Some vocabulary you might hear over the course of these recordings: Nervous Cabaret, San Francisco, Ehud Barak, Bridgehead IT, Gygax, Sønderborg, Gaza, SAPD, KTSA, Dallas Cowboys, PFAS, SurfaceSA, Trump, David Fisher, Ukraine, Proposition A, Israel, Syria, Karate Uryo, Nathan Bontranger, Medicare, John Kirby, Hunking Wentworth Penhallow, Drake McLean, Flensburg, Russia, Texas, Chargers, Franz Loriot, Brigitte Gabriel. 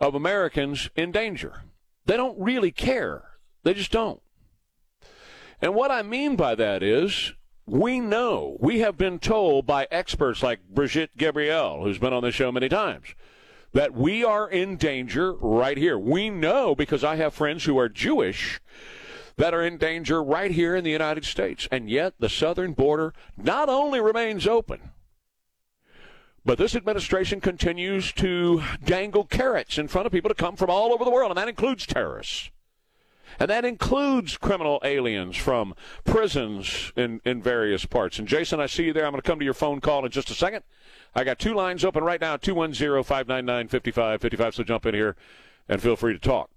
of Americans in danger. They don't really care. They just don't. And what I mean by that is, we know, we have been told by experts like Brigitte Gabriel, who's been on this show many times, that we are in danger right here. We know, because I have friends who are Jewish that are in danger right here in the United States. And yet the southern border not only remains open, but this administration continues to dangle carrots in front of people to come from all over the world, and that includes terrorists. And that includes criminal aliens from prisons in various parts. And, Jason, I see you there. I'm going to come to your phone call in just a second. I got two lines open right now, 210-599-5555, so jump in here and feel free to talk.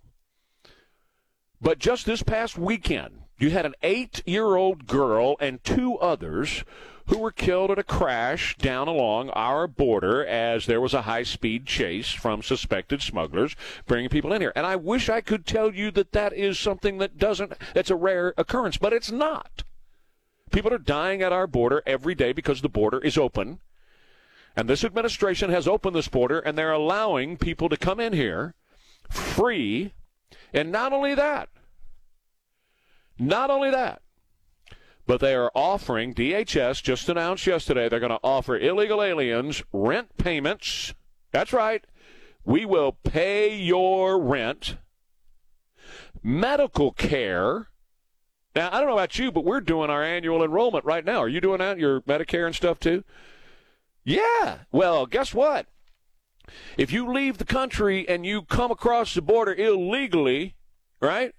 But just this past weekend, you had an 8-year-old girl and two others who were killed at a crash down along our border as there was a high-speed chase from suspected smugglers bringing people in here. And I wish I could tell you that that is something that doesn't, that's a rare occurrence, but it's not. People are dying at our border every day because the border is open. And this administration has opened this border, and they're allowing people to come in here free. And not only that, but they are offering, DHS just announced yesterday, they're going to offer illegal aliens rent payments. That's right. We will pay your rent. Medical care. Now, I don't know about you, but we're doing our annual enrollment right now. Are you doing that, your Medicare and stuff too? Yeah. Well, guess what? If you leave the country and you come across the border illegally, right,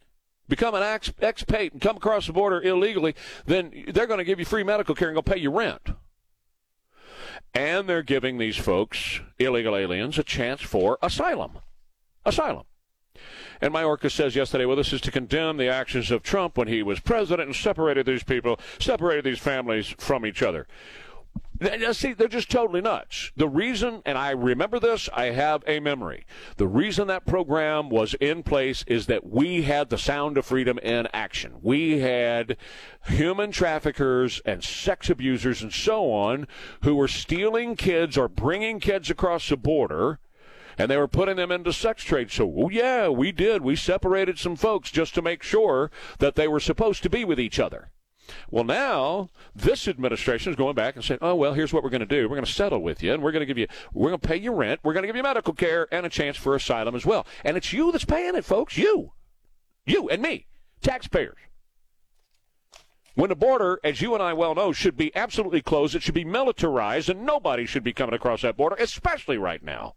become an expat and come across the border illegally, then they're going to give you free medical care and go pay you rent. And they're giving these folks, illegal aliens, a chance for asylum. Asylum. And Mayorkas says yesterday, well, this is to condemn the actions of Trump when he was president and separated these people, separated these families from each other. See, they're just totally nuts. The reason, and I remember this, I have a memory. The reason that program was in place is that we had the sound of freedom in action. We had human traffickers and sex abusers and so on who were stealing kids or bringing kids across the border, and they were putting them into sex trade. So, well, yeah, we did. We separated some folks just to make sure that they were supposed to be with each other. Well, now this administration is going back and saying, oh, well, here's what we're going to do. We're going to settle with you, and we're going to pay you rent. We're going to give you medical care and a chance for asylum as well. And it's you that's paying it, folks. You and me, taxpayers. When the border, as you and I well know, should be absolutely closed, it should be militarized, and nobody should be coming across that border, especially right now.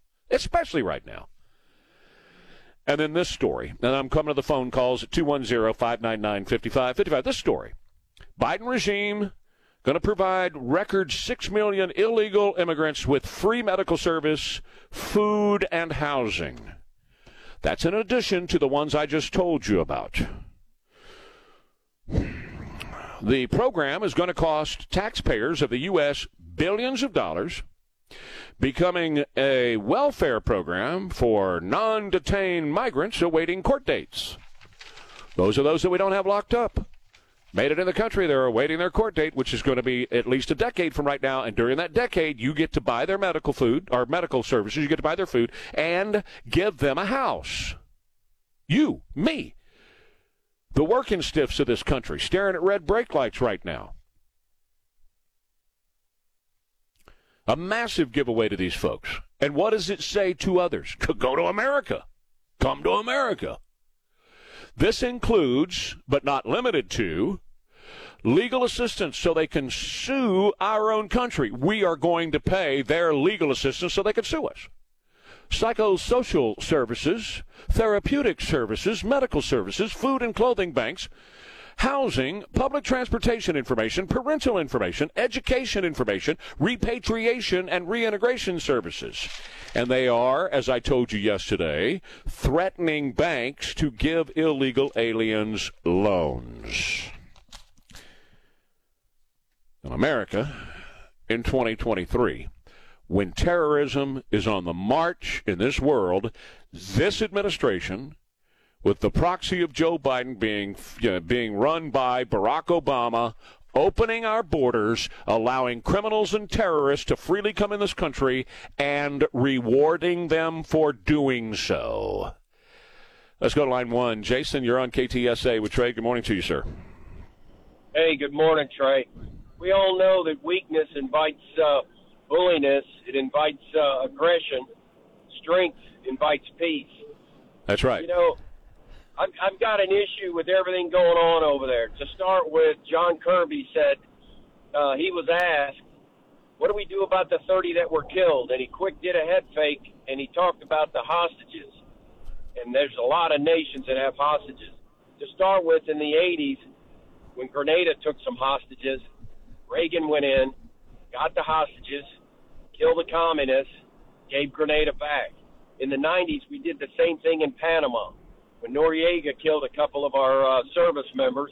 And then this story, and I'm coming to the phone calls at 210-599-5555. This story. Biden regime going to provide record 6 million illegal immigrants with free medical service, food, and housing. That's in addition to the ones I just told you about. The program is going to cost taxpayers of the U.S. billions of dollars, becoming a welfare program for non-detained migrants awaiting court dates. Those are those that we don't have locked up. Made it in the country, they're awaiting their court date, which is going to be at least a decade from right now. And during that decade, you get to buy their medical food, or medical services, you get to buy their food, and give them a house. You, me, the working stiffs of this country, staring at red brake lights right now. A massive giveaway to these folks. And what does it say to others? Go to America. Come to America. This includes, but not limited to, legal assistance so they can sue our own country. We are going to pay their legal assistance so they can sue us. Psychosocial services, therapeutic services, medical services, food and clothing banks, housing, public transportation information, parental information, education information, repatriation and reintegration services. And they are, as I told you yesterday, threatening banks to give illegal aliens loans. In America, in 2023, when terrorism is on the march in this world, this administration, with the proxy of Joe Biden being run by Barack Obama, opening our borders, allowing criminals and terrorists to freely come in this country, and rewarding them for doing so. Let's go to line one. Jason, you're on KTSA with Trey. Good morning to you, sir. Hey, good morning, Trey. We all know that weakness invites bulliness. It invites aggression. Strength invites peace. That's right. You know, I've got an issue with everything going on over there. To start with, John Kirby said he was asked, what do we do about the 30 that were killed? And he quick did a head fake, and he talked about the hostages. And there's a lot of nations that have hostages. To start with, in the 80s, when Grenada took some hostages, Reagan went in, got the hostages, killed the communists, gave Grenada back. In the 90s, we did the same thing in Panama. When Noriega killed a couple of our service members,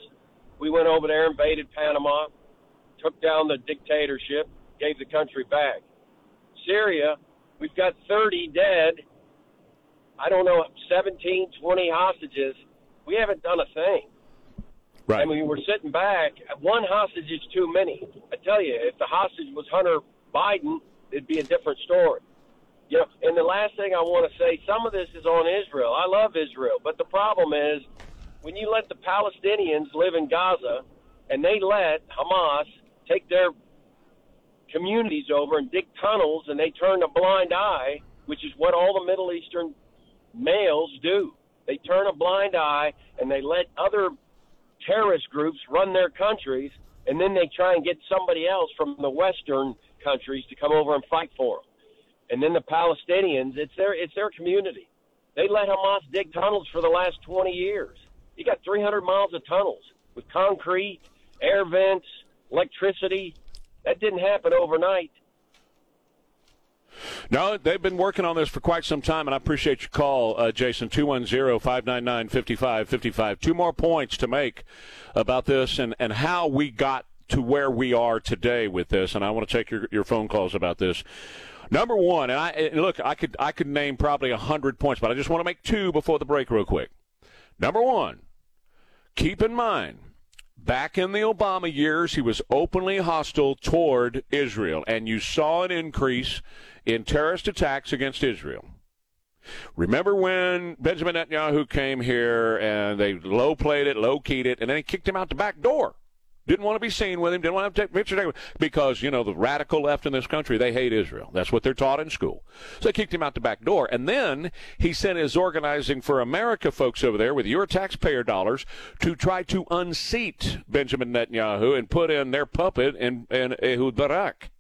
we went over there, invaded Panama, took down the dictatorship, gave the country back. Syria, we've got 30 dead, I don't know, 17, 20 hostages. We haven't done a thing. Right. I mean, we're sitting back. One hostage is too many. I tell you, if the hostage was Hunter Biden, it'd be a different story. You know, and the last thing I want to say, some of this is on Israel. I love Israel, but the problem is when you let the Palestinians live in Gaza and they let Hamas take their communities over and dig tunnels and they turn a blind eye, which is what all the Middle Eastern males do. They turn a blind eye and they let other terrorist groups run their countries, and then they try and get somebody else from the Western countries to come over and fight for them. And then the Palestinians, it's their community. They let Hamas dig tunnels for the last 20 years. You got 300 miles of tunnels with concrete, air vents, electricity. That didn't happen overnight. No, they've been working on this for quite some time, and I appreciate your call, Jason, 210-599-5555. Two more points to make about this and how we got to where we are today with this, and I want to take your phone calls about this. Number one, I could name probably 100 points, but I just want to make two before the break real quick. Number one, keep in mind, back in the Obama years, he was openly hostile toward Israel, and you saw an increase in terrorist attacks against Israel. Remember when Benjamin Netanyahu came here, and they low-played it, low-keyed it, and then he kicked him out the back door. Didn't want to be seen with him, didn't want to take pictures, because, you know, the radical left in this country, they hate Israel. That's what they're taught in school. So they kicked him out the back door. And then he sent his Organizing for America folks over there with your taxpayer dollars to try to unseat Benjamin Netanyahu and put in their puppet and Ehud Barak.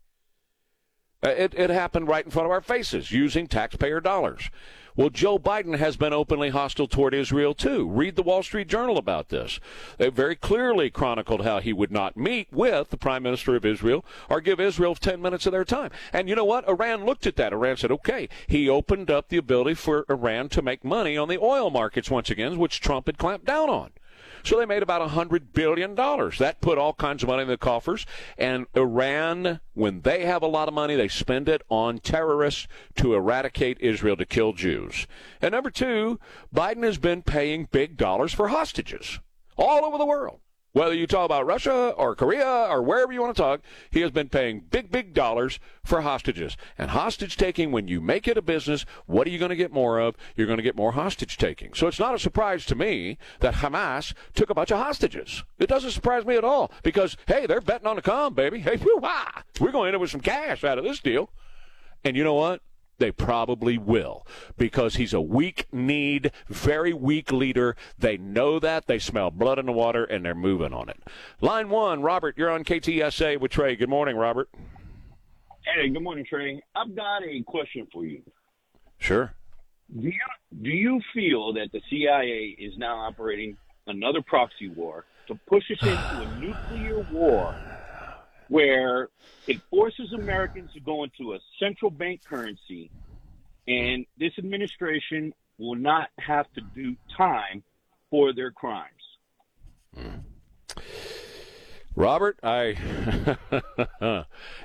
It happened right in front of our faces using taxpayer dollars. Well, Joe Biden has been openly hostile toward Israel, too. Read the Wall Street Journal about this. They very clearly chronicled how he would not meet with the prime minister of Israel or give Israel 10 minutes of their time. And you know what? Iran looked at that. Iran said, okay, he opened up the ability for Iran to make money on the oil markets once again, which Trump had clamped down on. So they made about $100 billion. That put all kinds of money in the coffers. And Iran, when they have a lot of money, they spend it on terrorists to eradicate Israel, to kill Jews. And number two, Biden has been paying big dollars for hostages all over the world. Whether you talk about Russia or Korea or wherever you want to talk, he has been paying big, big dollars for hostages. And hostage-taking, when you make it a business, what are you going to get more of? You're going to get more hostage-taking. So it's not a surprise to me that Hamas took a bunch of hostages. It doesn't surprise me at all because, hey, they're betting on the comm, baby. Hey, whew-ha! We're going to end up with some cash out of this deal. And you know what? They probably will because he's a weak-kneed, very weak leader. They know that. They smell blood in the water, and they're moving on it. Line one, Robert, you're on KTSA with Trey. Good morning, Robert. Hey, good morning, Trey. I've got a question for you. Sure. Do you feel that the CIA is now operating another proxy war to push us into a nuclear war where it forces Americans to go into a central bank currency, and this administration will not have to do time for their crimes? Robert,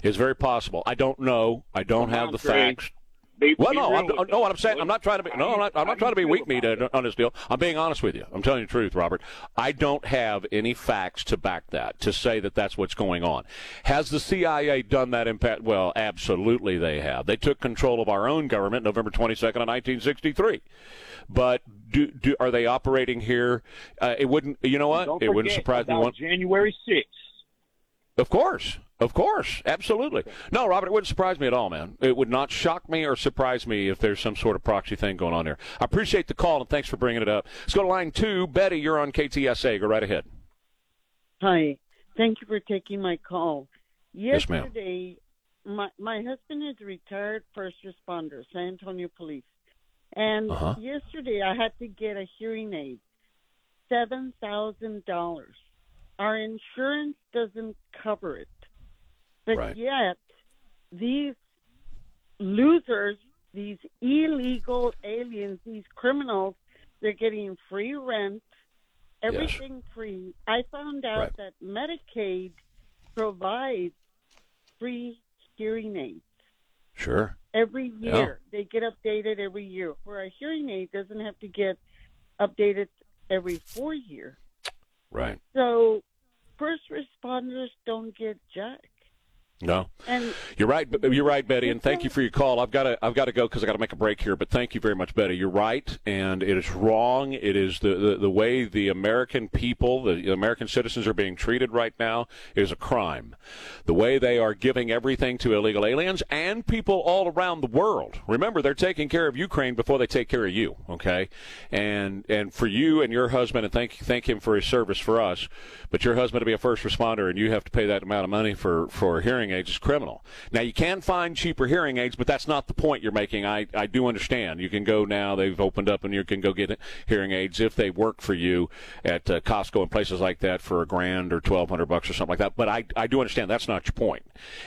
it's very possible. I don't know. I don't have the facts. What I'm saying, I'm not trying to be weak-meated on this deal. I'm being honest with you. I'm telling you the truth, Robert. I don't have any facts to back that, to say that that's what's going on. Has the CIA done that impact? Well, absolutely they have. They took control of our own government November 22nd of 1963. But are they operating here? It wouldn't. You know what? It wouldn't surprise me. January 6th. Of course. Absolutely. No, Robert, it wouldn't surprise me at all, man. It would not shock me or surprise me if there's some sort of proxy thing going on there. I appreciate the call, and thanks for bringing it up. Let's go to line 2. Betty, you're on KTSA. Go right ahead. Hi. Thank you for taking my call. Yesterday, yes, ma'am. My husband is a retired first responder, San Antonio Police. And yesterday I had to get a hearing aid, $7,000. Our insurance doesn't cover it. But yet, these losers, these illegal aliens, these criminals, they're getting free rent, everything free. I found out that Medicaid provides free hearing aids. Sure. Every year. Yeah. They get updated every year, where a hearing aid doesn't have to get updated every 4 years. Right. So first responders don't get jacked. No. And you're right, Betty, and thank you for your call. I've got to go because I've got to make a break here, but thank you very much, Betty. You're right, and it is wrong. It is the way the American people, the American citizens are being treated right now is a crime. The way they are giving everything to illegal aliens and people all around the world. Remember, they're taking care of Ukraine before they take care of you, okay? And for you and your husband, and thank him for his service for us, but your husband to be a first responder and you have to pay that amount of money for hearing aids is criminal. Now, you can find cheaper hearing aids, but that's not the point you're making. I do understand. You can go now. They've opened up, and you can go get hearing aids if they work for you at Costco and places like that for $1,000 or $1,200 or something like that. But I do understand that's not your point,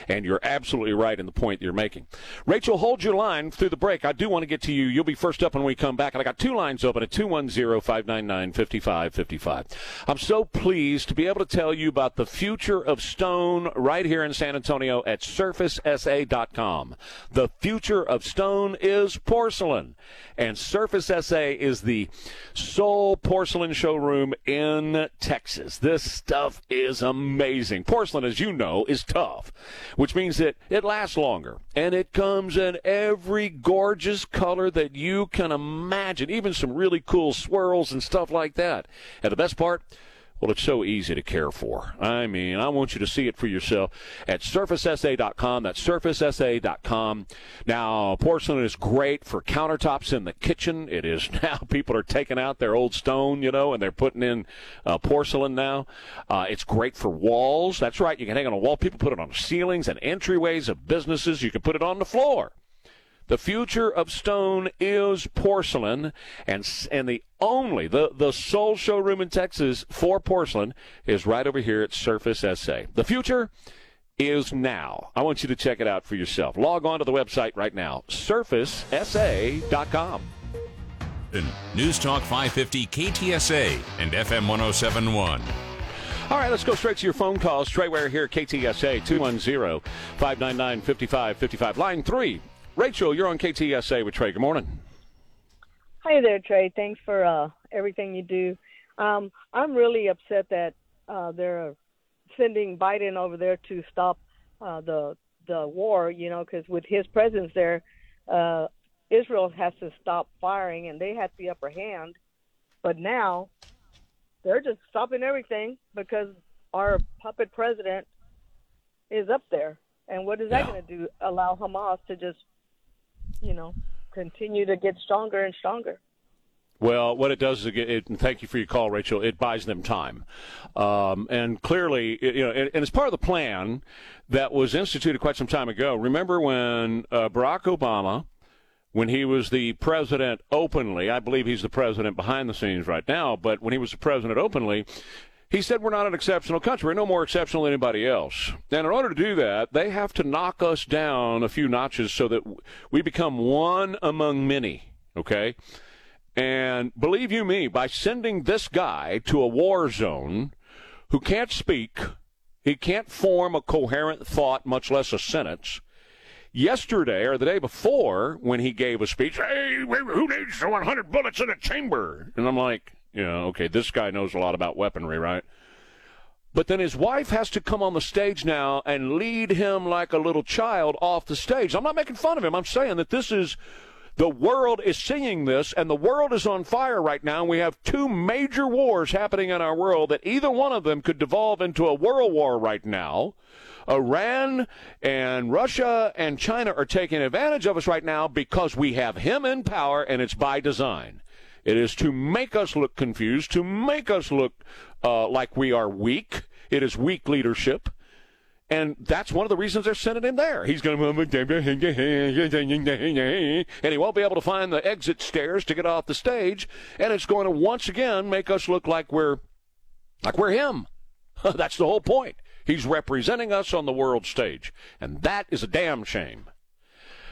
and you're absolutely right in the point that you're making. Rachel, hold your line through the break. I do want to get to you. You'll be first up when we come back, and I got two lines open at 210-599-5555. I'm so pleased to be able to tell you about the future of stone right here in San Antonio. At SurfaceSA.com. The future of stone is porcelain, and SurfaceSA is the sole porcelain showroom in Texas. This stuff is amazing. Porcelain, as you know, is tough, which means that it lasts longer, and it comes in every gorgeous color that you can imagine, even some really cool swirls and stuff like that. And the best part, well, it's so easy to care for. I mean, I want you to see it for yourself at SurfaceSA.com. That's SurfaceSA.com. Now, porcelain is great for countertops in the kitchen. It is now. People are taking out their old stone, you know, and they're putting in porcelain now. It's great for walls. That's right. You can hang on a wall. People put it on ceilings and entryways of businesses. You can put it on the floor. The future of stone is porcelain, and the sole showroom in Texas for porcelain is right over here at Surface SA. The future is now. I want you to check it out for yourself. Log on to the website right now, SurfaceSA.com. News Talk 550 KTSA and FM 1071. All right, let's go straight to your phone calls. Trey Ware here, KTSA, 210-599-5555. Line 3. Rachel, you're on KTSA with Trey. Good morning. Hey there, Trey. Thanks for everything you do. I'm really upset that they're sending Biden over there to stop the war, you know, because with his presence there, Israel has to stop firing, and they had the upper hand. But now they're just stopping everything because our puppet president is up there. And what is that going to do? Allow Hamas to just continue to get stronger and stronger. Well, what it does is and thank you for your call, Rachel, it buys them time. And clearly, and it's part of the plan that was instituted quite some time ago. Remember when Barack Obama, when he was the president openly, I believe he's the president behind the scenes right now, but when he was the president openly, he said we're not an exceptional country. We're no more exceptional than anybody else. And in order to do that, they have to knock us down a few notches so that we become one among many, okay? And believe you me, by sending this guy to a war zone who can't speak, he can't form a coherent thought, much less a sentence, yesterday or the day before when he gave a speech, hey, who needs 100 bullets in a chamber? And I'm like, okay, this guy knows a lot about weaponry, right? But then his wife has to come on the stage now and lead him like a little child off the stage. I'm not making fun of him. I'm saying that this is, the world is seeing this, and the world is on fire right now. We have two major wars happening in our world that either one of them could devolve into a world war right now. Iran and Russia and China are taking advantage of us right now because we have him in power, and it's by design. It is to make us look confused, to make us look like we are weak. It is weak leadership. And that's one of the reasons they're sending him there. He's going to, and he won't be able to find the exit stairs to get off the stage. And it's going to once again make us look like we're him. That's the whole point. He's representing us on the world stage. And that is a damn shame.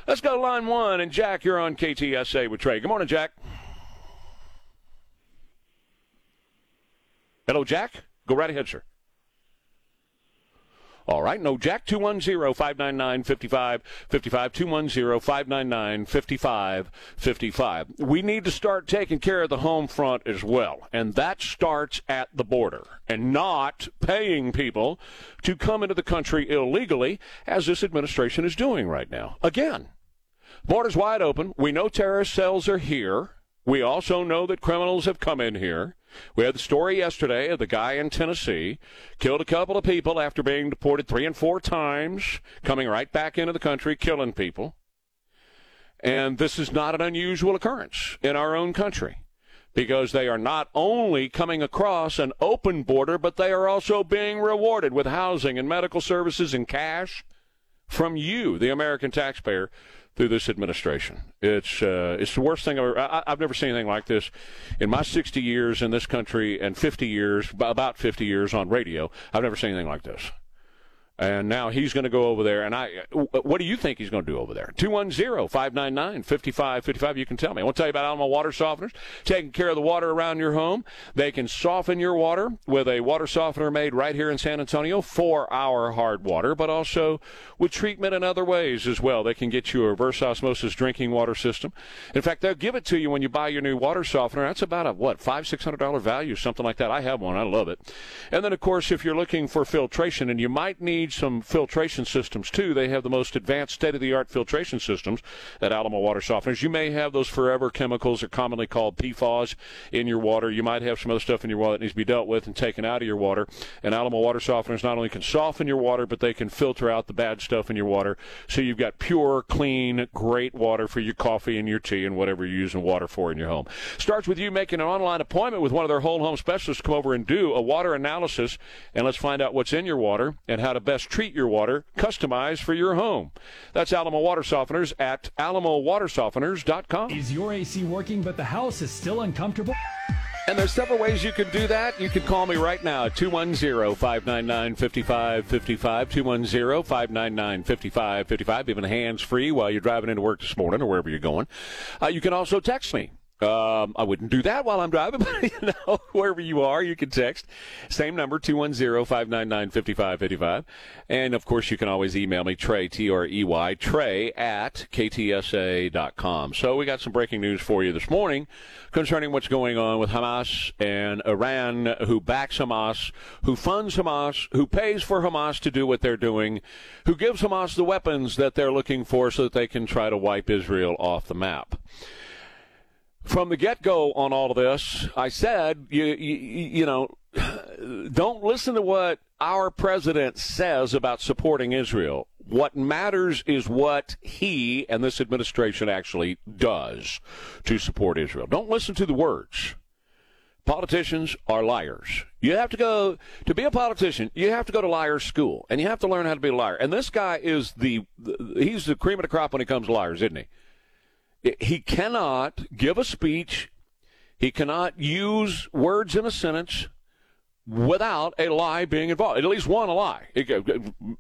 Let's go to line one. And, Jack, you're on KTSA with Trey. Good morning, Jack. Hello, Jack. Go right ahead, sir. All right. No, Jack, 210-599-5555, 210-599-5555. We need to start taking care of the home front as well, and that starts at the border, and not paying people to come into the country illegally, as this administration is doing right now. Again, border's wide open. We know terrorist cells are here. We also know that criminals have come in here. We had the story yesterday of the guy in Tennessee, killed a couple of people after being deported 3 and 4 times, coming right back into the country, killing people. And this is not an unusual occurrence in our own country, because they are not only coming across an open border, but they are also being rewarded with housing and medical services and cash from you, the American taxpayer, through this administration. It's the worst thing I've never seen anything like this in my 60 years in this country, and 50 years on radio. I've never seen anything like this. And now he's going to go over there, and what do you think he's going to do over there? 210-599-5555. You can tell me. I want to tell you about Alamo Water Softeners, taking care of the water around your home. They can soften your water with a water softener made right here in San Antonio for our hard water, but also with treatment in other ways as well. They can get you a reverse osmosis drinking water system. In fact, they'll give it to you when you buy your new water softener. That's about a, $500, $600 value, something like that. I have one. I love it. And then, of course, if you're looking for filtration, and you might need some filtration systems too. They have the most advanced state-of-the-art filtration systems at Alamo Water Softeners. You may have those forever chemicals, are commonly called PFAS, in your water. You might have some other stuff in your water that needs to be dealt with and taken out of your water. And Alamo Water Softeners not only can soften your water, but they can filter out the bad stuff in your water, so you've got pure, clean, great water for your coffee and your tea and whatever you're using water for in your home. Starts with you making an online appointment with one of their whole home specialists to come over and do a water analysis, and let's find out what's in your water and how to best treat your water, customized for your home. That's Alamo Water Softeners at alamowatersofteners.com. Is your AC working but the house is still uncomfortable? And there's several ways you can do that. You can call me right now at 210-599-5555, 210-599-5555, even hands-free while you're driving into work this morning or wherever you're going. You can also text me. I wouldn't do that while I'm driving, but wherever you are, you can text. Same number, 210-599-5555. And, of course, you can always email me, Trey, T-R-E-Y, Trey at KTSA.com. So we got some breaking news for you this morning concerning what's going on with Hamas and Iran, who backs Hamas, who funds Hamas, who pays for Hamas to do what they're doing, who gives Hamas the weapons that they're looking for so that they can try to wipe Israel off the map. From the get-go on all of this, I said, you know, don't listen to what our president says about supporting Israel. What matters is what he and this administration actually does to support Israel. Don't listen to the words. Politicians are liars. You have to go, to be a politician, you have to go to liar's school, and you have to learn how to be a liar. And this guy is he's the cream of the crop when it comes to liars, isn't he? He cannot give a speech. He cannot use words in a sentence without a lie being involved, at least one lie.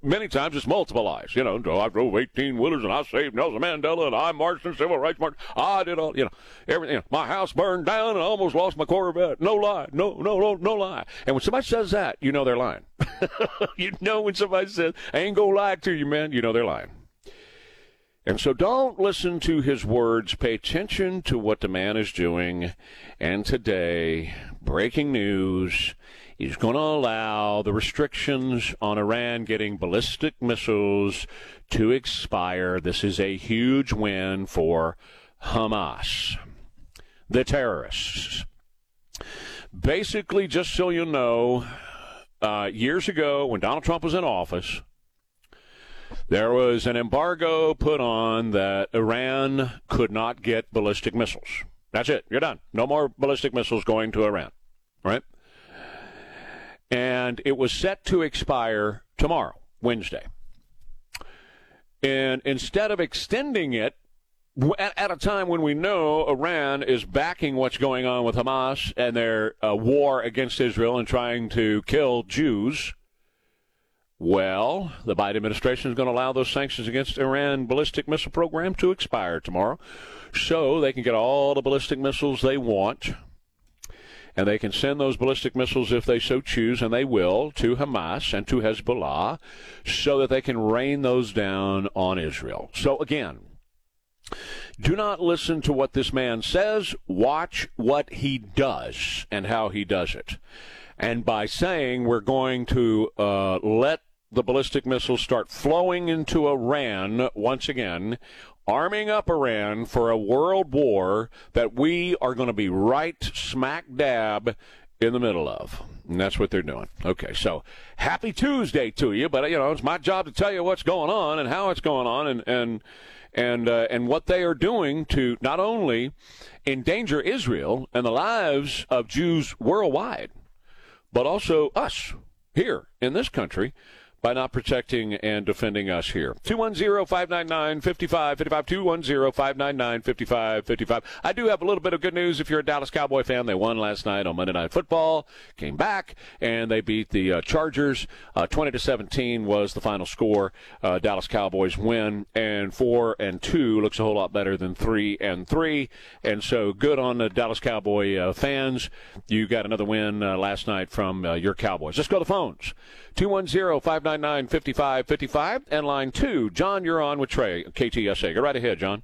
Many times it's multiple lies. You know, I drove 18-wheelers and I saved Nelson Mandela and I marched in civil rights march. I did all, everything. My house burned down and I almost lost my Corvette. No lie. No lie. And when somebody says that, you know they're lying. You know when somebody says, I ain't gonna lie to you, man, you know they're lying. And so don't listen to his words. Pay attention to what the man is doing. And today, breaking news, he's going to allow the restrictions on Iran getting ballistic missiles to expire. This is a huge win for Hamas, the terrorists. Basically, just so you know, years ago when Donald Trump was in office, there was an embargo put on that Iran could not get ballistic missiles. That's it. You're done. No more ballistic missiles going to Iran, right? And it was set to expire tomorrow, Wednesday. And instead of extending it at a time when we know Iran is backing what's going on with Hamas and their war against Israel and trying to kill Jews, well, the Biden administration is going to allow those sanctions against Iran ballistic missile program to expire tomorrow so they can get all the ballistic missiles they want, and they can send those ballistic missiles if they so choose, and they will, to Hamas and to Hezbollah so that they can rain those down on Israel. So, again, do not listen to what this man says. Watch what he does and how he does it. And by saying we're going to let the ballistic missiles start flowing into Iran once again, arming up Iran for a world war that we are going to be right smack dab in the middle of. And that's what they're doing. Okay, so happy Tuesday to you, but, you know, it's my job to tell you what's going on and how it's going on and what they are doing to not only endanger Israel and the lives of Jews worldwide, but also us here in this country, by not protecting and defending us here. 210-599-5555, 210-599-5555. I do have a little bit of good news if you're a Dallas Cowboy fan. They won last night on Monday Night Football, came back, and they beat the Chargers. 20-17 was the final score. Dallas Cowboys win, and 4-2 looks a whole lot better than 3-3. And so good on the Dallas Cowboy fans. You got another win last night from your Cowboys. Let's go to the phones. 210-599-5555 and line 2. John, you're on with Trey, KTSA. Go right ahead, John.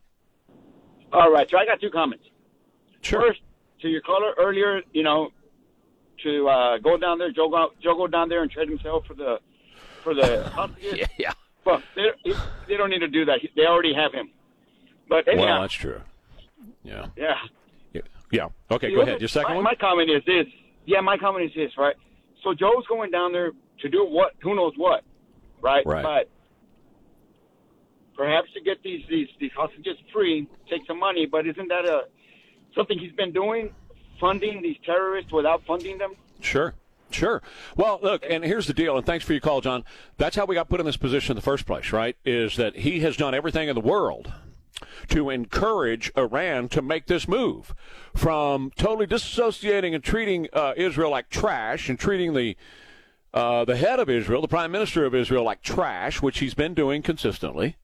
All right, so I got two comments. Sure. First, to your caller earlier, you know, to go down there, Joe go down there and trade himself for the yeah. Well, they don't need to do that. They already have him. But anyhow, well, that's true. Yeah. Okay, go ahead. Your second one. My comment is this. Yeah, my comment is this, right? So Joe's going down there to do what? Who knows what, right? But perhaps to get these hostages free, take some money. But isn't that something he's been doing, funding these terrorists without funding them? Sure. Well, look, and here's the deal, and thanks for your call, John. That's how we got put in this position in the first place, right, is that he has done everything in the world to encourage Iran to make this move from totally disassociating and treating Israel like trash and treating the head of Israel, the prime minister of Israel, like trash, which he's been doing consistently.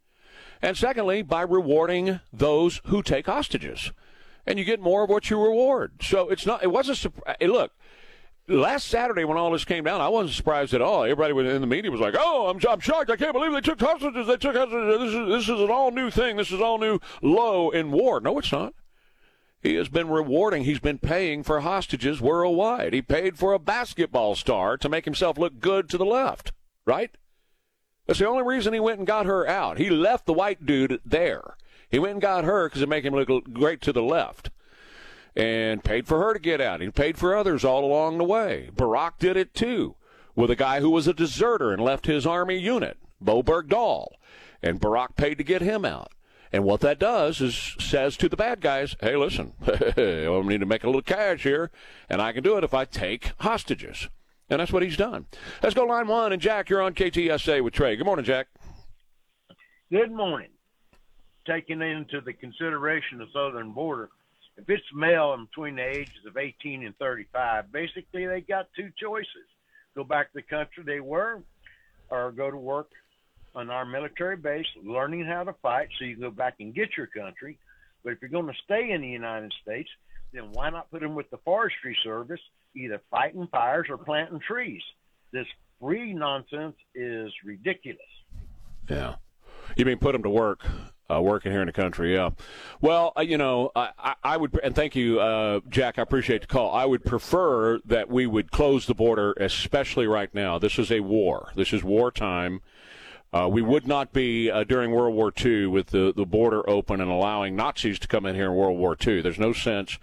And secondly, by rewarding those who take hostages. And you get more of what you reward. So it wasn't, look, last Saturday when all this came down, I wasn't surprised at all. Everybody in the media was like, oh, I'm shocked. I can't believe they took hostages. This is an all-new thing. This is all-new low in war. No, it's not. He has been rewarding. He's been paying for hostages worldwide. He paid for a basketball star to make himself look good to the left, right? That's the only reason he went and got her out. He left the white dude there. He went and got her because it made him look great to the left and paid for her to get out. He paid for others all along the way. Barack did it, too, with a guy who was a deserter and left his army unit, Bo Bergdahl, and Barack paid to get him out. And what that does is says to the bad guys, hey, listen, I need to make a little cash here, and I can do it if I take hostages. And that's what he's done. Let's go to line 1, and Jack, you're on KTSA with Trey. Good morning, Jack. Good morning. Taking into the consideration the southern border, if it's male and between the ages of 18 and 35, basically they got two choices. Go back to the country they were or go to work on our military base, learning how to fight so you can go back and get your country. But if you're going to stay in the United States, then why not put them with the Forestry Service, either fighting fires or planting trees? This free nonsense is ridiculous. Yeah. You mean put them to work working here in the country, yeah. Well, you know, I would, and thank you, Jack, I appreciate the call. I would prefer that we would close the border, especially right now. This is a war. This is wartime. We would not be during World War II with the border open and allowing Nazis to come in here in World War II. There's no sense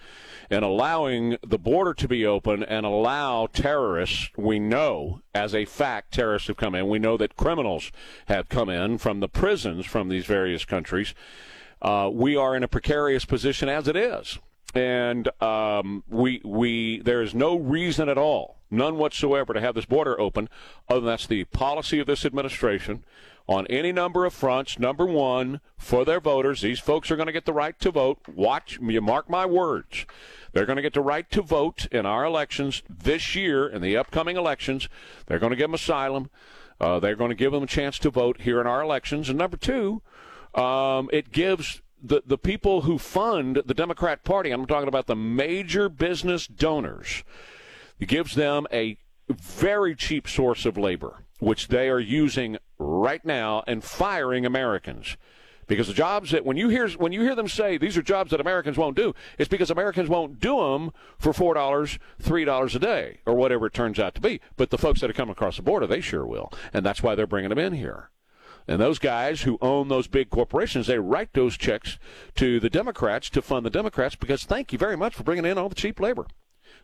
in allowing the border to be open and allow terrorists. We know, as a fact, terrorists have come in. We know that criminals have come in from the prisons from these various countries. We are in a precarious position as it is. And there is no reason at all, none whatsoever, to have this border open, other than that's the policy of this administration on any number of fronts. Number one, for their voters, these folks are going to get the right to vote. Watch, you mark my words. They're going to get the right to vote in our elections this year, in the upcoming elections. They're going to give them asylum. They're going to give them a chance to vote here in our elections. And number two, it gives the people who fund the Democrat Party, I'm talking about the major business donors, it gives them a very cheap source of labor, which they are using right now and firing Americans. Because the jobs that when you hear them say these are jobs that Americans won't do, it's because Americans won't do them for $4, $3 a day, or whatever it turns out to be. But the folks that are coming across the border, they sure will. And that's why they're bringing them in here. And those guys who own those big corporations, they write those checks to the Democrats to fund the Democrats because thank you very much for bringing in all the cheap labor.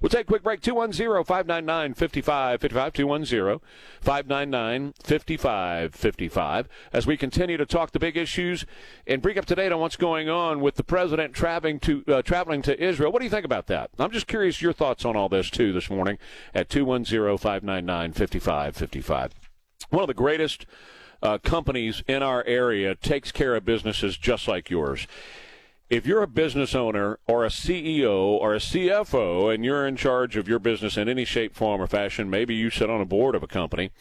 We'll take a quick break. 210-599-5555, 210-599-5555. As we continue to talk the big issues and bring up to date on what's going on with the president traveling to Israel. What do you think about that? I'm just curious your thoughts on all this, too, this morning at 210-599-5555. One of the greatest companies in our area takes care of businesses just like yours. If you're a business owner or a CEO or a CFO and you're in charge of your business in any shape, form, or fashion, maybe you sit on a board of a company,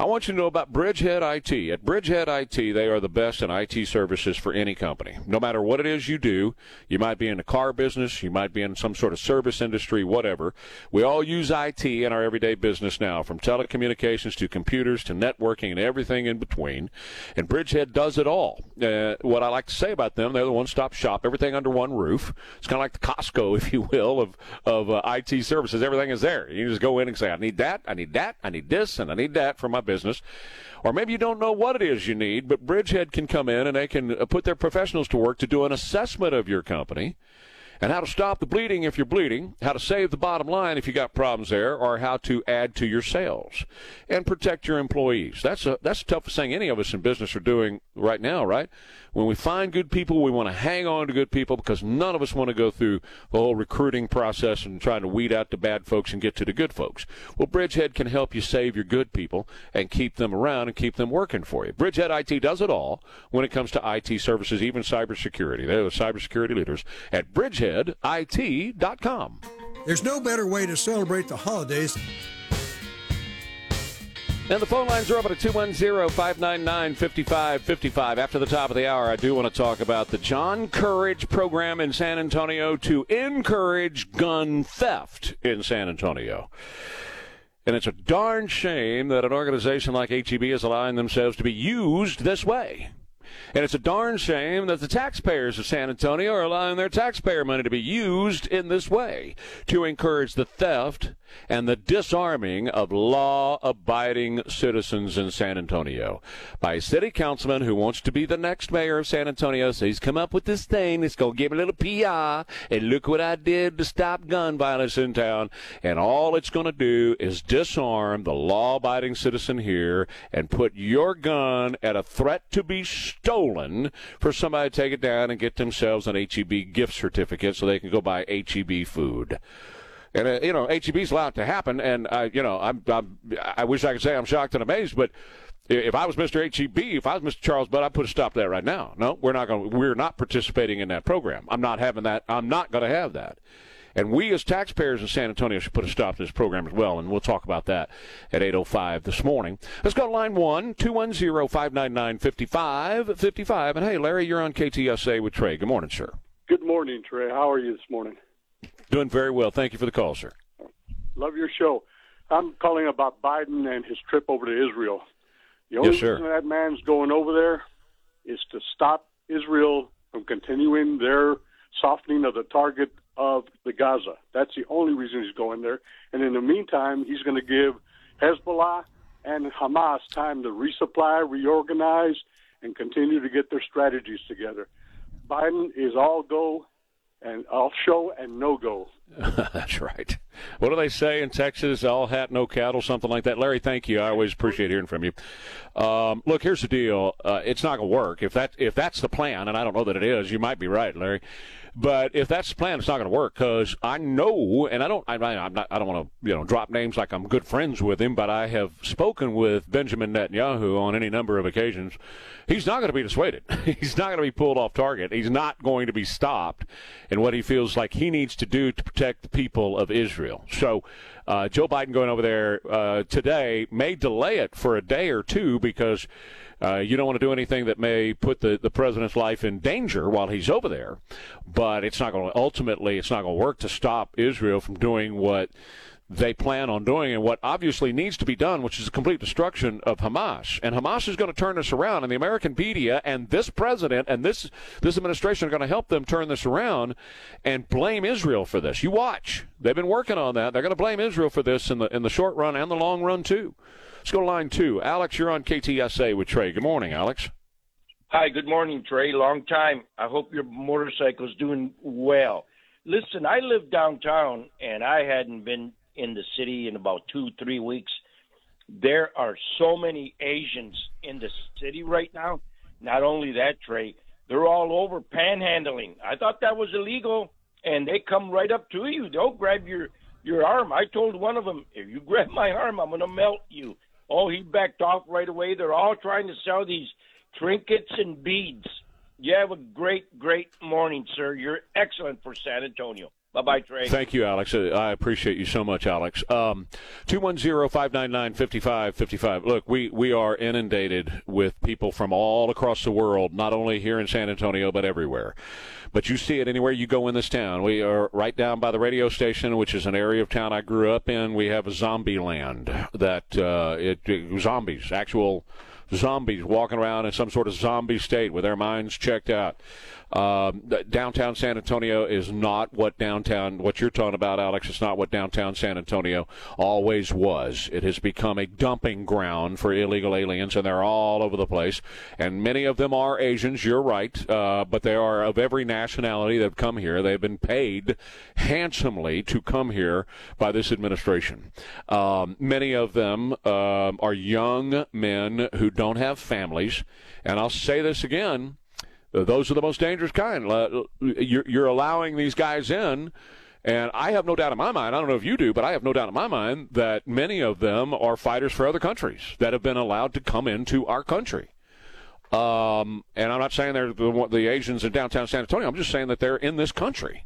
I want you to know about Bridgehead IT. At Bridgehead IT, they are the best in IT services for any company. No matter what it is you do, you might be in the car business, you might be in some sort of service industry, whatever. We all use IT in our everyday business now, from telecommunications to computers to networking and everything in between. And Bridgehead does it all. What I like to say about them, they're the one-stop shop. Everything under one roof. It's kind of like the Costco, if you will, of IT services. Everything is there. You just go in and say, I need that, I need that, I need this, and I need that for my business. Or maybe you don't know what it is you need, but Bridgehead can come in and they can put their professionals to work to do an assessment of your company and how to stop the bleeding if you're bleeding, how to save the bottom line if you got problems there, or how to add to your sales and protect your employees. That's the toughest thing any of us in business are doing right now, right? When we find good people, we want to hang on to good people because none of us want to go through the whole recruiting process and trying to weed out the bad folks and get to the good folks. Well, Bridgehead can help you save your good people and keep them around and keep them working for you. Bridgehead IT does it all when it comes to IT services, even cybersecurity. They're the cybersecurity leaders at Bridgehead. IT.com. There's no better way to celebrate the holidays. And the phone lines are open at 210-599-5555. After the top of the hour, I do want to talk about the John Courage program in San Antonio to encourage gun theft in San Antonio. And it's a darn shame that an organization like HEB is allowing themselves to be used this way. And it's a darn shame that the taxpayers of San Antonio are allowing their taxpayer money to be used in this way to encourage the theft and the disarming of law-abiding citizens in San Antonio. By a city councilman who wants to be the next mayor of San Antonio, so he's come up with this thing that's going to give a little PR, and look what I did to stop gun violence in town. And all it's going to do is disarm the law-abiding citizen here and put your gun at a threat to be stolen for somebody to take it down and get themselves an HEB gift certificate so they can go buy HEB food. And, you know, HEB's allowed to happen, and, you know, I wish I could say I'm shocked and amazed, but if I was Mr. HEB, if I was Mr. Charles Budd, I'd put a stop to that right now. No, we're not participating in that program. I'm not having that. I'm not going to have that. And we as taxpayers in San Antonio should put a stop to this program as well, and we'll talk about that at 8:05 this morning. Let's go to line 1, 210-599-5555. And, hey, Larry, you're on KTSA with Trey. Good morning, sir. Good morning, Trey. How are you this morning? Doing very well. Thank you for the call, sir. Love your show. I'm calling about Biden and his trip over to Israel. The only reason that man's going over there is to stop Israel from continuing their softening of the target of the Gaza. That's the only reason he's going there. And in the meantime, he's going to give Hezbollah and Hamas time to resupply, reorganize, and continue to get their strategies together. Biden is all go and all show and no go. That's right. What do they say in Texas? All hat, no cattle, something like that. Larry, thank you. I always appreciate hearing from you. Look, here's the deal. It's not going to work. If that's the plan, and I don't know that it is, you might be right, Larry. But if that's the plan, it's not going to work because I know, and I don't want to drop names like I'm good friends with him, but I have spoken with Benjamin Netanyahu on any number of occasions. He's not going to be dissuaded. He's not going to be pulled off target. He's not going to be stopped in what he feels like he needs to do to protect the people of Israel. So Joe Biden going over there today may delay it for a day or two because you don't want to do anything that may put the president's life in danger while he's over there. But it's not going to ultimately it's not going to work to stop Israel from doing what they plan on doing and what obviously needs to be done, which is the complete destruction of Hamas. And Hamas is going to turn this around, and the American media and this president and this administration are going to help them turn this around and blame Israel for this. You watch. They've been working on that. They're going to blame Israel for this in the short run and the long run, too. Let's go to line two. Alex, you're on KTSA with Trey. Good morning, Alex. Hi, good morning, Trey. Long time. I hope your motorcycle's doing well. Listen, I live downtown, and I hadn't been in the city in about 2-3 weeks. There are so many Asians in the city right now. Not only that, Trey, they're all over panhandling. I thought that was illegal, and they come right up to you. They'll grab your arm. I told one of them, if you grab my arm, I'm going to melt you. Oh, he backed off right away. They're all trying to sell these trinkets and beads. You have a great, great morning, sir. You're excellent for San Antonio. Bye-bye, Trey. Thank you, Alex. I appreciate you so much, Alex. 210-599-5555. Look, we are inundated with people from all across the world, not only here in San Antonio but everywhere. But you see it anywhere you go in this town. We are right down by the radio station, which is an area of town I grew up in. We have a zombie land that zombies, actual zombies walking around in some sort of zombie state with their minds checked out. Downtown San Antonio is not what you're talking about, Alex. It's not what downtown San Antonio always was. It has become a dumping ground for illegal aliens, and they're all over the place. And many of them are Asians, you're right, but they are of every nationality that have come here. They've been paid handsomely to come here by this administration. Many of them are young men who don't have families, and I'll say this again, those are the most dangerous kind. You're allowing these guys in, and I have no doubt in my mind, I don't know if you do, but I have no doubt in my mind that many of them are fighters for other countries that have been allowed to come into our country. And I'm not saying they're the Asians in downtown San Antonio. I'm just saying that they're in this country.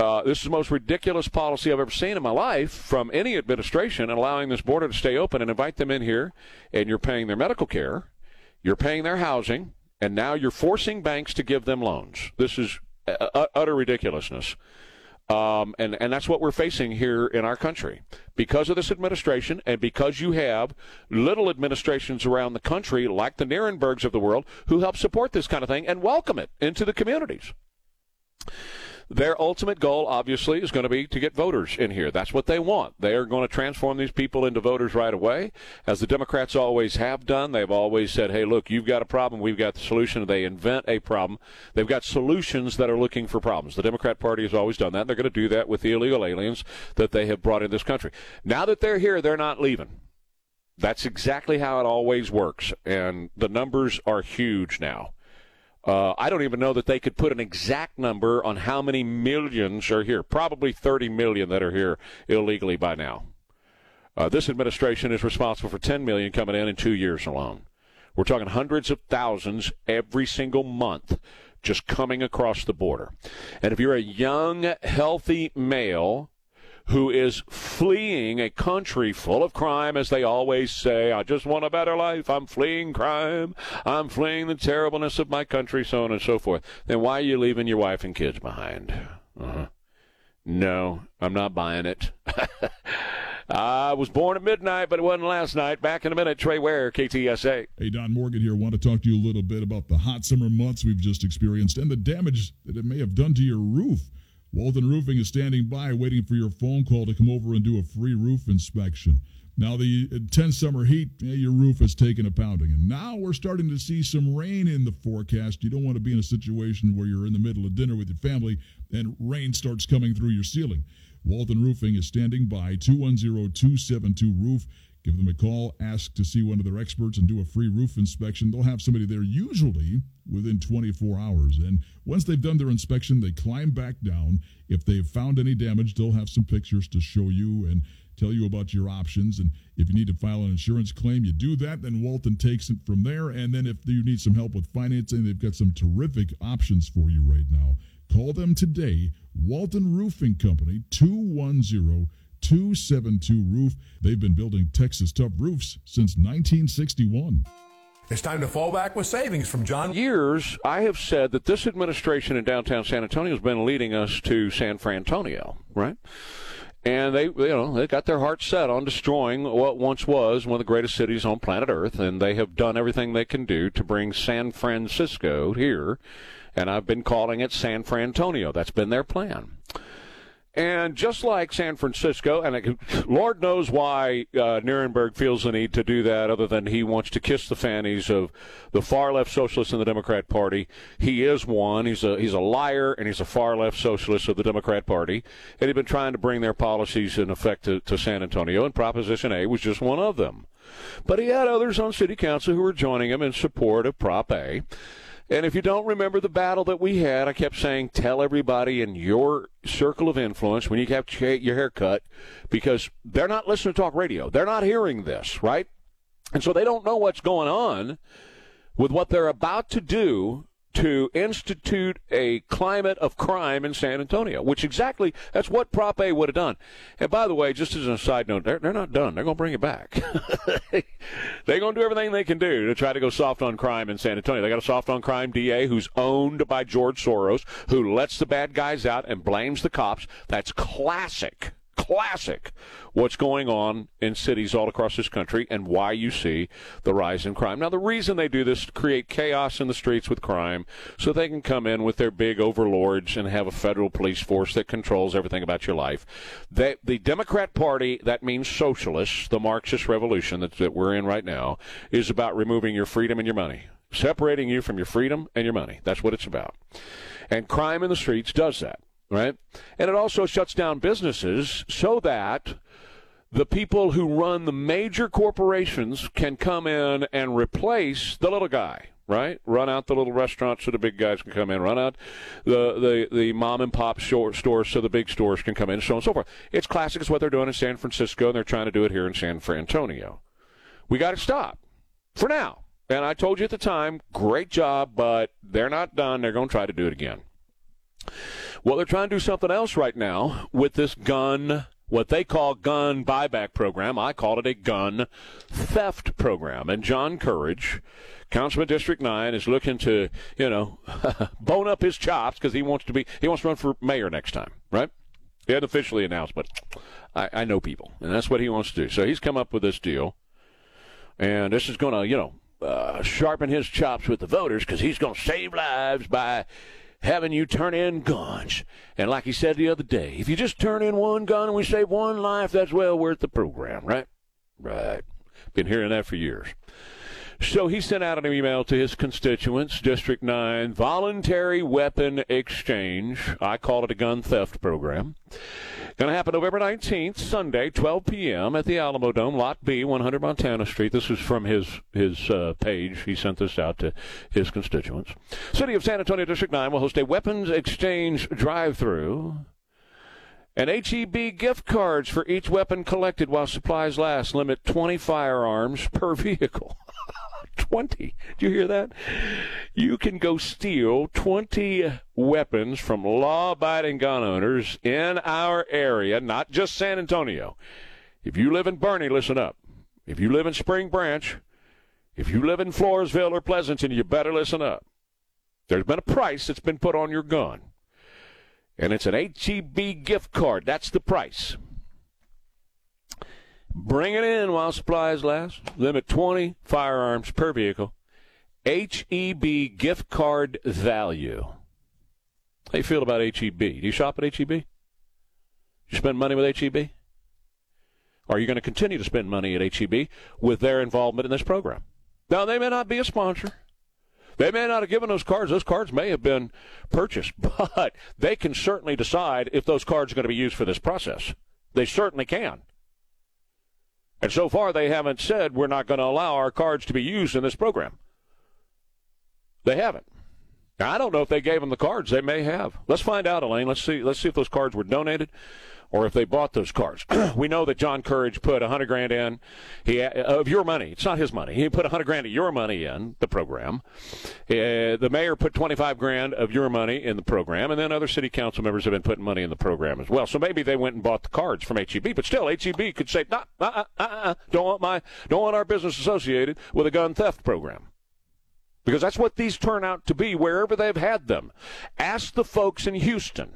This is the most ridiculous policy I've ever seen in my life from any administration, allowing this border to stay open and invite them in here, and you're paying their medical care, you're paying their housing, and now you're forcing banks to give them loans. This is utter ridiculousness. And that's what we're facing here in our country. Because of this administration and because you have little administrations around the country like the Nirenbergs of the world who help support this kind of thing and welcome it into the communities. Their ultimate goal, obviously, is going to be to get voters in here. That's what they want. They are going to transform these people into voters right away, as the Democrats always have done. They've always said, hey, look, you've got a problem. We've got the solution. They invent a problem. They've got solutions that are looking for problems. The Democrat Party has always done that. They're going to do that with the illegal aliens that they have brought in this country. Now that they're here, they're not leaving. That's exactly how it always works, and the numbers are huge now. I don't even know that they could put an exact number on how many millions are here. Probably 30 million that are here illegally by now. This administration is responsible for 10 million coming in 2 years alone. We're talking hundreds of thousands every single month just coming across the border. And if you're a young, healthy male who is fleeing a country full of crime, as they always say, I just want a better life, I'm fleeing crime, I'm fleeing the terribleness of my country, so on and so forth, then why are you leaving your wife and kids behind? No, I'm not buying it. I was born at midnight, but it wasn't last night. Back in a minute, Trey Ware, KTSA. Hey, Don Morgan here. I want to talk to you a little bit about the hot summer months we've just experienced and the damage that it may have done to your roof. Walton Roofing is standing by waiting for your phone call to come over and do a free roof inspection. Now, the intense summer heat, your roof has taken a pounding. And now we're starting to see some rain in the forecast. You don't want to be in a situation where you're in the middle of dinner with your family and rain starts coming through your ceiling. Walton Roofing is standing by, 210-272-ROOF. Give them a call, ask to see one of their experts, and do a free roof inspection. They'll have somebody there usually within 24 hours. And once they've done their inspection, they climb back down. If they've found any damage, they'll have some pictures to show you and tell you about your options. And if you need to file an insurance claim, you do that. Then Walton takes it from there. And then if you need some help with financing, they've got some terrific options for you right now. Call them today, Walton Roofing Company, 210-272-ROOF. They've been building Texas tough roofs since 1961. It's time to fall back with savings from John. Years, I have said that this administration in downtown San Antonio has been leading us to San Francisco, right? And they got their heart set on destroying what once was one of the greatest cities on planet Earth, and they have done everything they can do to bring San Francisco here, and I've been calling it San Frantonio. That's been their plan. And just like San Francisco, and Lord knows why Nuremberg feels the need to do that other than he wants to kiss the fannies of the far-left socialists in the Democrat Party. He is one. He's a liar, and he's a far-left socialist of the Democrat Party. And he's been trying to bring their policies in effect to San Antonio, and Proposition A was just one of them. But he had others on city council who were joining him in support of Prop A. And if you don't remember the battle that we had, I kept saying, tell everybody in your circle of influence when you have your hair cut, because they're not listening to talk radio. They're not hearing this, right? And so they don't know what's going on with what they're about to do to institute a climate of crime in San Antonio, which exactly, that's what Prop A would have done. And by the way, just as a side note, they're not done. They're going to bring it back. They're going to do everything they can do to try to go soft on crime in San Antonio. They got a soft on crime DA who's owned by George Soros, who lets the bad guys out and blames the cops. That's classic what's going on in cities all across this country and why you see the rise in crime. Now, the reason they do this is to create chaos in the streets with crime so they can come in with their big overlords and have a federal police force that controls everything about your life. The Democrat Party, that means socialists, the Marxist revolution that we're in right now, is about removing your freedom and your money, separating you from your freedom and your money. That's what it's about. And crime in the streets does that. Right? And it also shuts down businesses so that the people who run the major corporations can come in and replace the little guy, right? Run out the little restaurants so the big guys can come in, run out the mom and pop stores so the big stores can come in, so on and so forth. It's classic. It's what they're doing in San Francisco, and they're trying to do it here in San Antonio. We got to stop for now. And I told you at the time, great job, but they're not done. They're going to try to do it again. Well, they're trying to do something else right now with this gun, what they call gun buyback program. I call it a gun theft program. And John Courage, Councilman District 9, is looking to, bone up his chops because he wants to run for mayor next time, right? He hadn't officially announced, but I know people, and that's what he wants to do. So he's come up with this deal, and this is going to, sharpen his chops with the voters because he's going to save lives by having you turn in guns. And like he said the other day, if you just turn in one gun and we save one life, that's well worth the program, right? Right. Been hearing that for years. So he sent out an email to his constituents, District 9, Voluntary Weapon Exchange. I call it a gun theft program. Going to happen November 19th, Sunday, 12 p.m. at the Alamo Dome, Lot B, 100 Montana Street. This is from his page. He sent this out to his constituents. City of San Antonio District 9 will host a weapons exchange drive-through and HEB gift cards for each weapon collected while supplies last. Limit 20 firearms per vehicle. 20. Do you hear that? You can go steal 20 weapons from law-abiding gun owners in our area, not just San Antonio. If you live in Bernie, listen up. If you live in Spring Branch, if you live in Floresville or Pleasanton, you better listen up. There's been a price that's been put on your gun, and it's an HEB gift card. That's the price. Bring it in while supplies last. Limit 20 firearms per vehicle. HEB gift card value. How do you feel about HEB? Do you shop at HEB? You spend money with HEB? Are you going to continue to spend money at HEB with their involvement in this program? Now, they may not be a sponsor. They may not have given those cards. Those cards may have been purchased, but they can certainly decide if those cards are going to be used for this process. They certainly can. And so far, they haven't said we're not going to allow our cards to be used in this program. They haven't. Now, I don't know if they gave them the cards. They may have. Let's find out, Elaine. Let's see if those cards were donated or if they bought those cards. We know that John Courage put $100,000 in of your money. It's not his money. He put $100,000 of your money in the program. The mayor put $25,000 of your money in the program, and then other city council members have been putting money in the program as well. So maybe they went and bought the cards from HEB, but still HEB could say, don't want our business associated with a gun theft program. Because that's what these turn out to be wherever they've had them. Ask the folks in Houston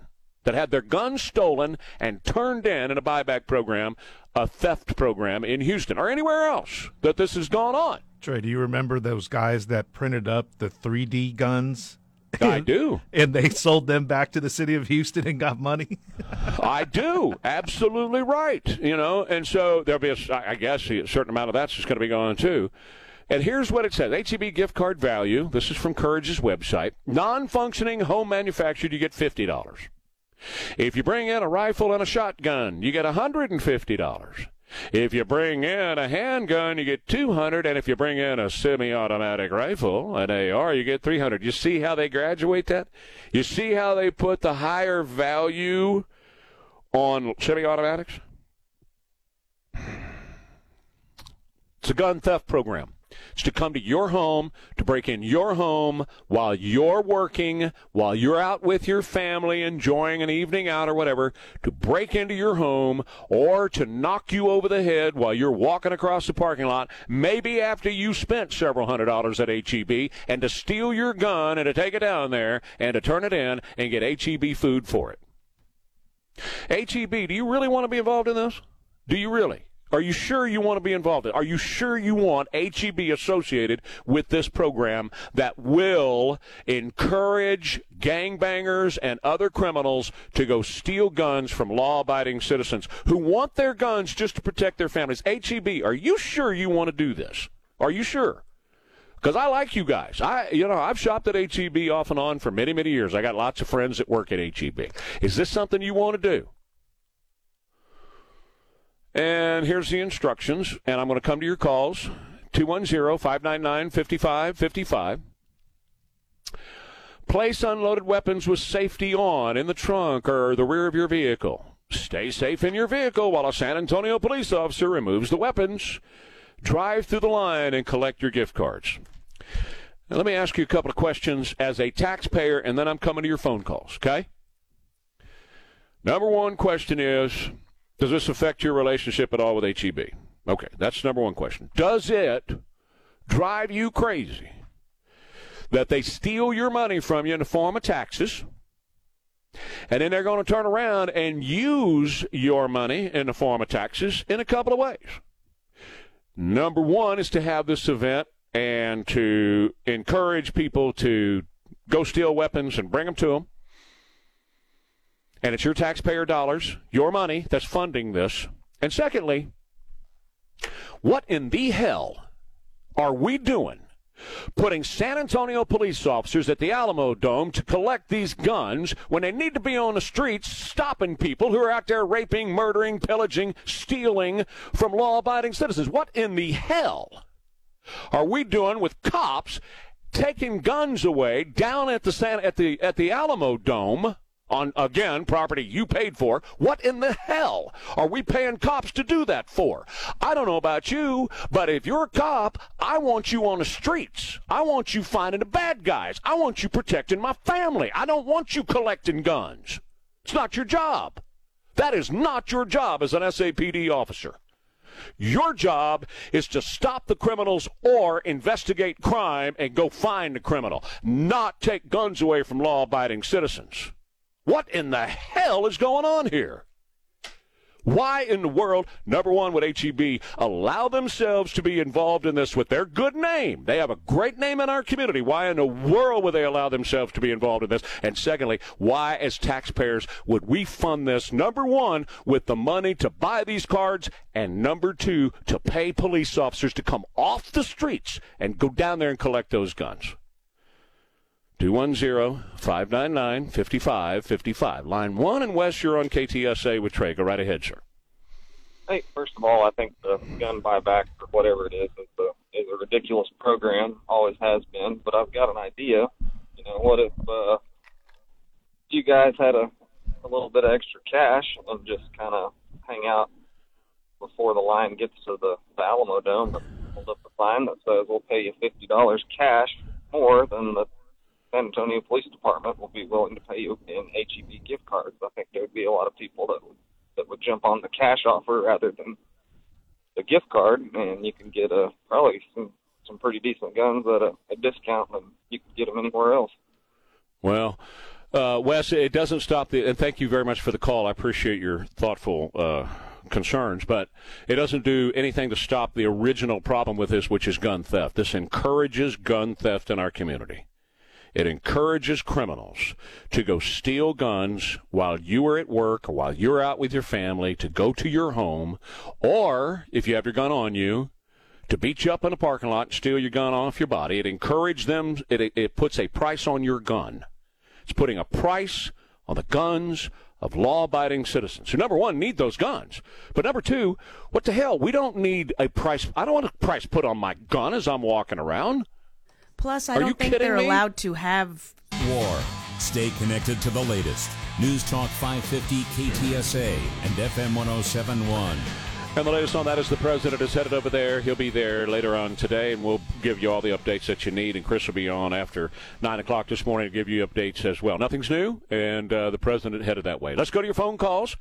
that had their guns stolen and turned in a buyback program, a theft program in Houston, or anywhere else that this has gone on. Trey, do you remember those guys that printed up the 3D guns? I do. And they sold them back to the city of Houston and got money? I do. Absolutely right. You know, and so there'll be, I guess, a certain amount of that's just going to be gone, too. And here's what it says. HEB gift card value, this is from Courage's website, non-functioning home manufactured, you get $50. If you bring in a rifle and a shotgun, you get $150. If you bring in a handgun, you get $200. And if you bring in a semi-automatic rifle, an AR, you get $300. You see how they graduate that? You see how they put the higher value on semi-automatics? It's a gun theft program. It's to come to your home, to break in your home while you're working, while you're out with your family enjoying an evening out or whatever, to break into your home or to knock you over the head while you're walking across the parking lot, maybe after you spent several $100s at HEB, and to steal your gun and to take it down there and to turn it in and get HEB food for it. HEB, do you really want to be involved in this? Do you really? Are you sure you want to be involved in it? Are you sure you want HEB associated with this program that will encourage gangbangers and other criminals to go steal guns from law-abiding citizens who want their guns just to protect their families? HEB, are you sure you want to do this? Are you sure? Because I like you guys. I've shopped at HEB off and on for many, many years. I got lots of friends that work at HEB. Is this something you want to do? And here's the instructions, and I'm going to come to your calls, 210-599-5555. Place unloaded weapons with safety on in the trunk or the rear of your vehicle. Stay safe in your vehicle while a San Antonio police officer removes the weapons. Drive through the line and collect your gift cards. Now, let me ask you a couple of questions as a taxpayer, and then I'm coming to your phone calls, okay? Number one question is, does this affect your relationship at all with HEB? Okay, that's number one question. Does it drive you crazy that they steal your money from you in the form of taxes, and then they're going to turn around and use your money in the form of taxes in a couple of ways? Number one is to have this event and to encourage people to go steal weapons and bring them to them. And it's your taxpayer dollars, your money, that's funding this. And secondly, what in the hell are we doing putting San Antonio police officers at the Alamo Dome to collect these guns when they need to be on the streets stopping people who are out there raping, murdering, pillaging, stealing from law-abiding citizens? What in the hell are we doing with cops taking guns away down at the Alamo Dome? On, again, property you paid for. What in the hell are we paying cops to do that for? I don't know about you, but if you're a cop, I want you on the streets. I want you finding the bad guys. I want you protecting my family. I don't want you collecting guns. It's not your job. That is not your job as an SAPD officer. Your job is to stop the criminals or investigate crime and go find the criminal, not take guns away from law-abiding citizens. What in the hell is going on here? Why in the world, number one, would HEB allow themselves to be involved in this with their good name? They have a great name in our community. Why in the world would they allow themselves to be involved in this? And secondly, why as taxpayers would we fund this, number one, with the money to buy these cards, and number two, to pay police officers to come off the streets and go down there and collect those guns? 210-599-5555. Line 1 in West, you're on KTSA with Trey. Go right ahead, sir. Hey, first of all, I think the gun buyback or whatever it is a ridiculous program, always has been, but I've got an idea. You know, what if you guys had a little bit of extra cash and just kind of hang out before the line gets to the Alamo Dome and hold up the sign that says we'll pay you $50 cash more than the San Antonio Police Department will be willing to pay you in HEB gift cards. I think there would be a lot of people that would jump on the cash offer rather than the gift card, and you can get probably some pretty decent guns at a discount, and you can get them anywhere else. Well, Wes, it doesn't stop the – and thank you very much for the call. I appreciate your thoughtful concerns, but it doesn't do anything to stop the original problem with this, which is gun theft. This encourages gun theft in our community. It encourages criminals to go steal guns while you are at work or while you're out with your family, to go to your home, or if you have your gun on you, to beat you up in a parking lot and steal your gun off your body. It encourages them. It puts a price on your gun. It's putting a price on the guns of law-abiding citizens who, number one, need those guns. But number two, what the hell? We don't need a price. I don't want a price put on my gun as I'm walking around. Plus, I don't think they're allowed to have war. Stay connected to the latest. News Talk 550 KTSA and FM 1071. And the latest on that is the president is headed over there. He'll be there later on today, and we'll give you all the updates that you need. And Chris will be on after 9 o'clock this morning to give you updates as well. Nothing's new, and the president headed that way. Let's go to your phone calls.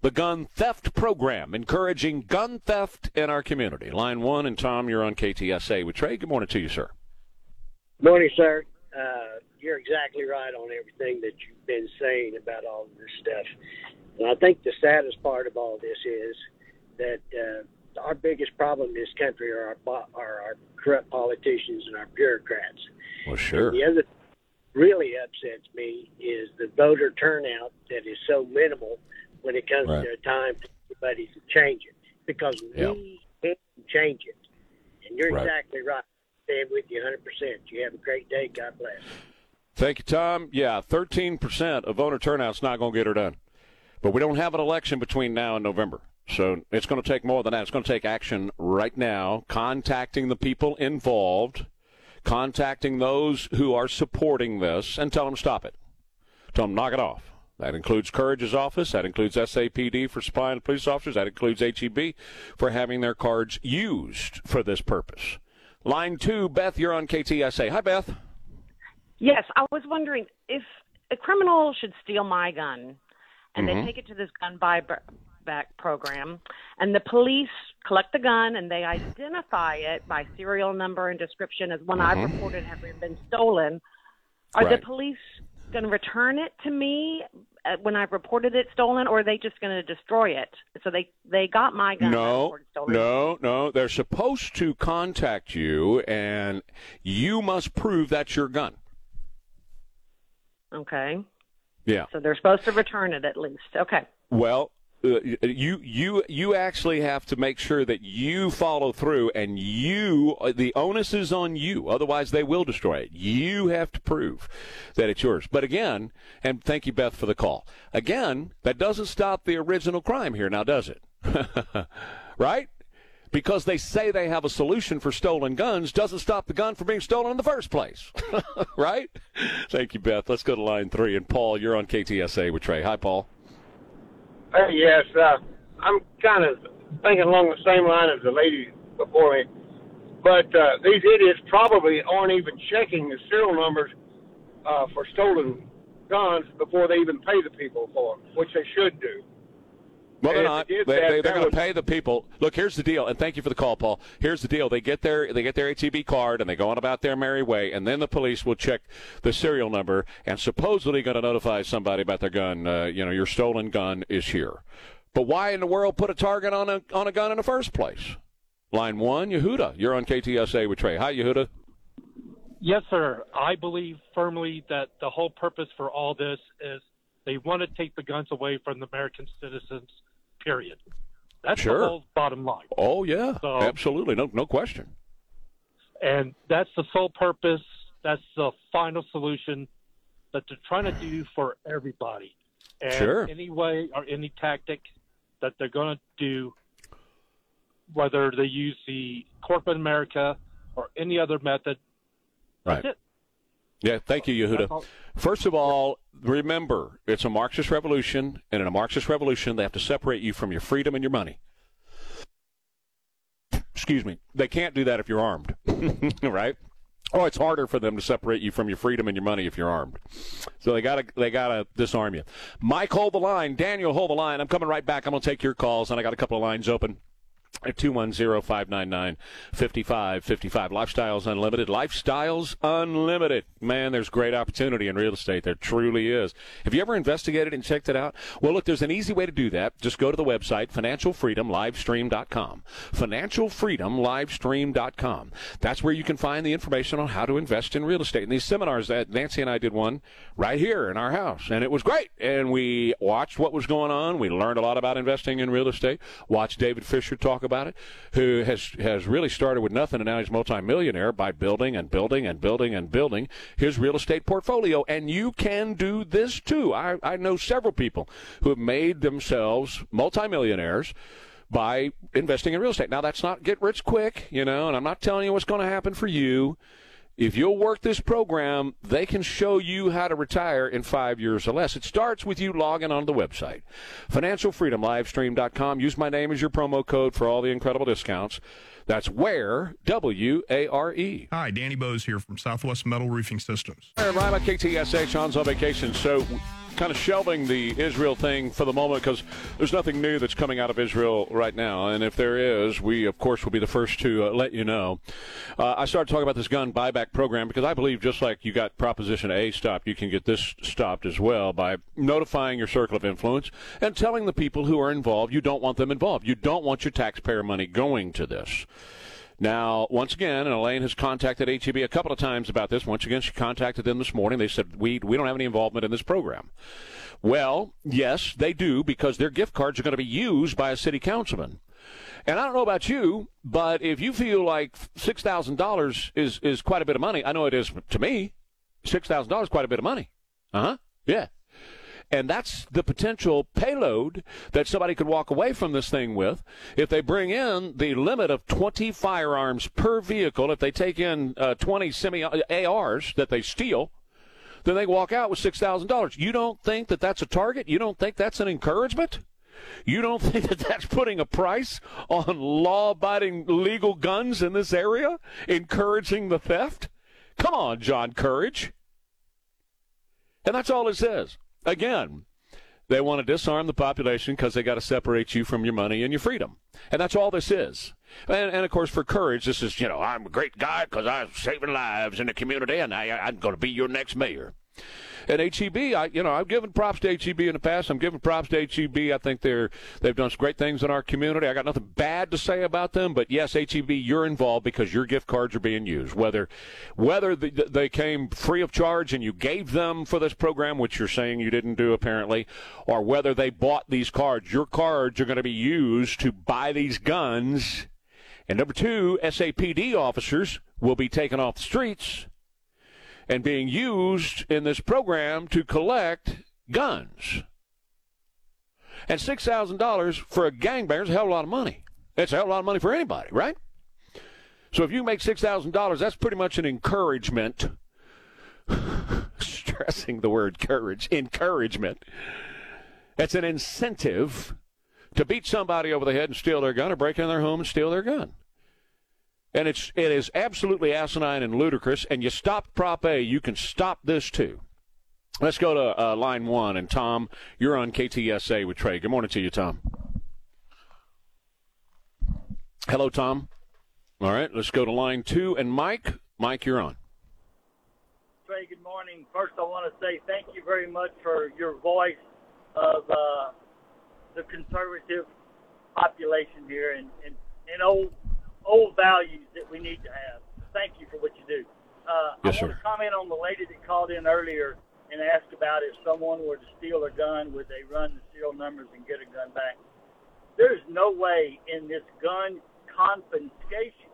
The gun theft program, encouraging gun theft in our community. Line 1, and Tom, you're on KTSA with Trey. Good morning to you, sir. Morning, sir. You're exactly right on everything that you've been saying about all of this stuff. And I think the saddest part of all this is that our biggest problem in this country are our corrupt politicians and our bureaucrats. Well, sure. And the other really upsets me is the voter turnout that is so minimal when it comes to a time for everybody to change it, because we can't change it. And you're exactly right. With you 100%. You have a great day. God bless. Thank you, Tom. Yeah, 13% of voter turnout's not going to get her done. But we don't have an election between now and November. So it's going to take more than that. It's going to take action right now, contacting the people involved, contacting those who are supporting this, and tell them stop it. Tell them knock it off. That includes Courage's office. That includes SAPD for supplying police officers. That includes HEB for having their cards used for this purpose. Line 2, Beth, you're on KTSA. Hi, Beth. Yes, I was wondering if a criminal should steal my gun and they take it to this gun buyback program, and the police collect the gun and they identify it by serial number and description as one I've reported having been stolen, are the police going to return it to me when I've reported it stolen, or are they just going to destroy it? So they got my gun. No. They're supposed to contact you, and you must prove that's your gun. Okay. Yeah. So they're supposed to return it at least. Okay. Well, you actually have to make sure that you follow through, and the onus is on you. Otherwise, they will destroy it. You have to prove that it's yours. But again, and thank you, Beth, for the call. Again, that doesn't stop the original crime here now, does it? Right? Because they say they have a solution for stolen guns doesn't stop the gun from being stolen in the first place. Right? Thank you, Beth. Let's go to line 3. And, Paul, you're on KTSA with Trey. Hi, Paul. Yes, I'm kind of thinking along the same line as the lady before me, but these idiots probably aren't even checking the serial numbers for stolen guns before they even pay the people for them, which they should do. Well, they're not. They're going to pay the people. Look, here's the deal, and thank you for the call, Paul. Here's the deal. They get their HEB card, and they go on about their merry way, and then the police will check the serial number and supposedly going to notify somebody about their gun. Your stolen gun is here. But why in the world put a target on a gun in the first place? Line one, Yehuda, you're on KTSA with Trey. Hi, Yehuda. Yes, sir. I believe firmly that the whole purpose for all this is they want to take the guns away from the American citizens, period. That's sure. The whole bottom line. Oh, yeah, so, absolutely. No question. And that's the sole purpose. That's the final solution that they're trying to do for everybody. And sure. Any way or any tactic that they're going to do, whether they use the corporate America or any other method, right. That's it. Yeah, thank you, Yehuda. First of all, remember, it's a Marxist revolution, and in a Marxist revolution, they have to separate you from your freedom and your money. Excuse me. They can't do that if you're armed, right? Oh, it's harder for them to separate you from your freedom and your money if you're armed. So they gotta disarm you. Mike, hold the line. Daniel, hold the line. I'm coming right back. I'm going to take your calls, and I got a couple of lines open. At 210-599-5555. Lifestyles Unlimited. Lifestyles Unlimited. Man, there's great opportunity in real estate. There truly is. Have you ever investigated and checked it out? Well, look, there's an easy way to do that. Just go to the website, financialfreedomlivestream.com. Financialfreedomlivestream.com. That's where you can find the information on how to invest in real estate. And these seminars, that Nancy and I did one right here in our house, and it was great. And we watched what was going on. We learned a lot about investing in real estate, watched David Fisher talk about it, who has really started with nothing, and now he's multimillionaire by building and building and building and building his real estate portfolio. And you can do this too. I know several people who have made themselves multimillionaires by investing in real estate. Now, that's not get rich quick, and I'm not telling you what's going to happen for you. If you'll work this program, they can show you how to retire in 5 years or less. It starts with you logging on to the website, financialfreedomlivestream.com. Use my name as your promo code for all the incredible discounts. That's Ware, W-A-R-E. Hi, Danny Bowes here from Southwest Metal Roofing Systems. Right, I'm at KTSA. Sean's on vacation, so kind of shelving the Israel thing for the moment because there's nothing new that's coming out of Israel right now. And if there is, we, of course, will be the first to let you know. I started talking about this gun buyback program because I believe just like you got Proposition A stopped, you can get this stopped as well by notifying your circle of influence and telling the people who are involved you don't want them involved. You don't want your taxpayer money going to this. Now, once again, and Elaine has contacted HEB a couple of times about this. Once again, she contacted them this morning. They said, we don't have any involvement in this program. Well, yes, they do, because their gift cards are going to be used by a city councilman. And I don't know about you, but if you feel like $6,000 is quite a bit of money, I know it is to me, $6,000 is quite a bit of money. Uh-huh, yeah. And that's the potential payload that somebody could walk away from this thing with if they bring in the limit of 20 firearms per vehicle. If they take in 20 semi-ARs that they steal, then they walk out with $6,000. You don't think that that's a target? You don't think that's an encouragement? You don't think that that's putting a price on law-abiding legal guns in this area, encouraging the theft? Come on, John Courage. And that's all it says. Again, they want to disarm the population because they got to separate you from your money and your freedom. And that's all this is. And of course, for Courage, this is, I'm a great guy because I'm saving lives in the community, and I'm going to be your next mayor. And HEB, I've given props to HEB in the past. I'm giving props to HEB. I think they've done some great things in our community. I got nothing bad to say about them. But, yes, HEB, you're involved because your gift cards are being used. Whether they came free of charge and you gave them for this program, which you're saying you didn't do apparently, or whether they bought these cards, your cards are going to be used to buy these guns. And, number two, SAPD officers will be taken off the streets and being used in this program to collect guns. And $6,000 for a gangbanger is a hell of a lot of money. It's a hell of a lot of money for anybody, right? So if you make $6,000, that's pretty much an encouragement. Stressing the word courage, encouragement. That's an incentive to beat somebody over the head and steal their gun, or break into their home and steal their gun. And it is absolutely asinine and ludicrous. And you stop Prop A, you can stop this too. Let's go to line one. And Tom, you're on KTSA with Trey. Good morning to you, Tom. Hello, Tom. All right, let's go to line two. And Mike. Mike, you're on. Trey, good morning. First, I want to say thank you very much for your voice of the conservative population here and old values that we need to have. Thank you for what you do. I want to comment on the lady that called in earlier and asked about if someone were to steal a gun, would they run the serial numbers and get a gun back? There's no way in this gun confiscation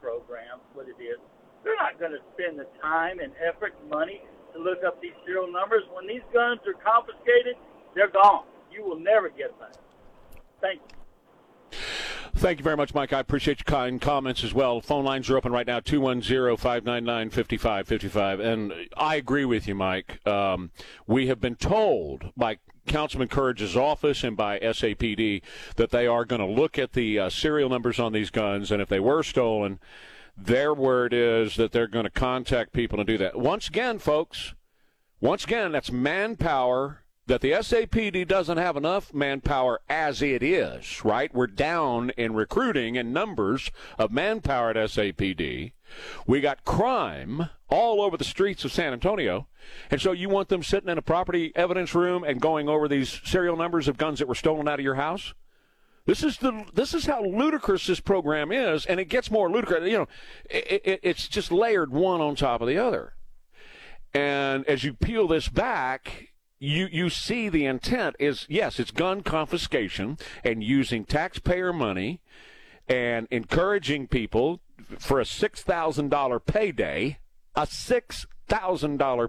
program, what it is, they're not going to spend the time and effort and money to look up these serial numbers. When these guns are confiscated, they're gone. You will never get them. Thank you. Thank you very much, Mike. I appreciate your kind comments as well. Phone lines are open right now, 210-599-5555. And I agree with you, Mike. We have been told by Councilman Courage's office and by SAPD that they are going to look at the serial numbers on these guns, and if they were stolen, their word is that they're going to contact people and do that. Once again, folks, that's manpower that the SAPD doesn't have enough manpower as it is, right? We're down in recruiting and numbers of manpower at SAPD. We got crime all over the streets of San Antonio, and so you want them sitting in a property evidence room and going over these serial numbers of guns that were stolen out of your house? This is how ludicrous this program is, and it gets more ludicrous. You know, it's just layered one on top of the other. And as you peel this back, You see the intent is, yes, it's gun confiscation and using taxpayer money and encouraging people for a $6,000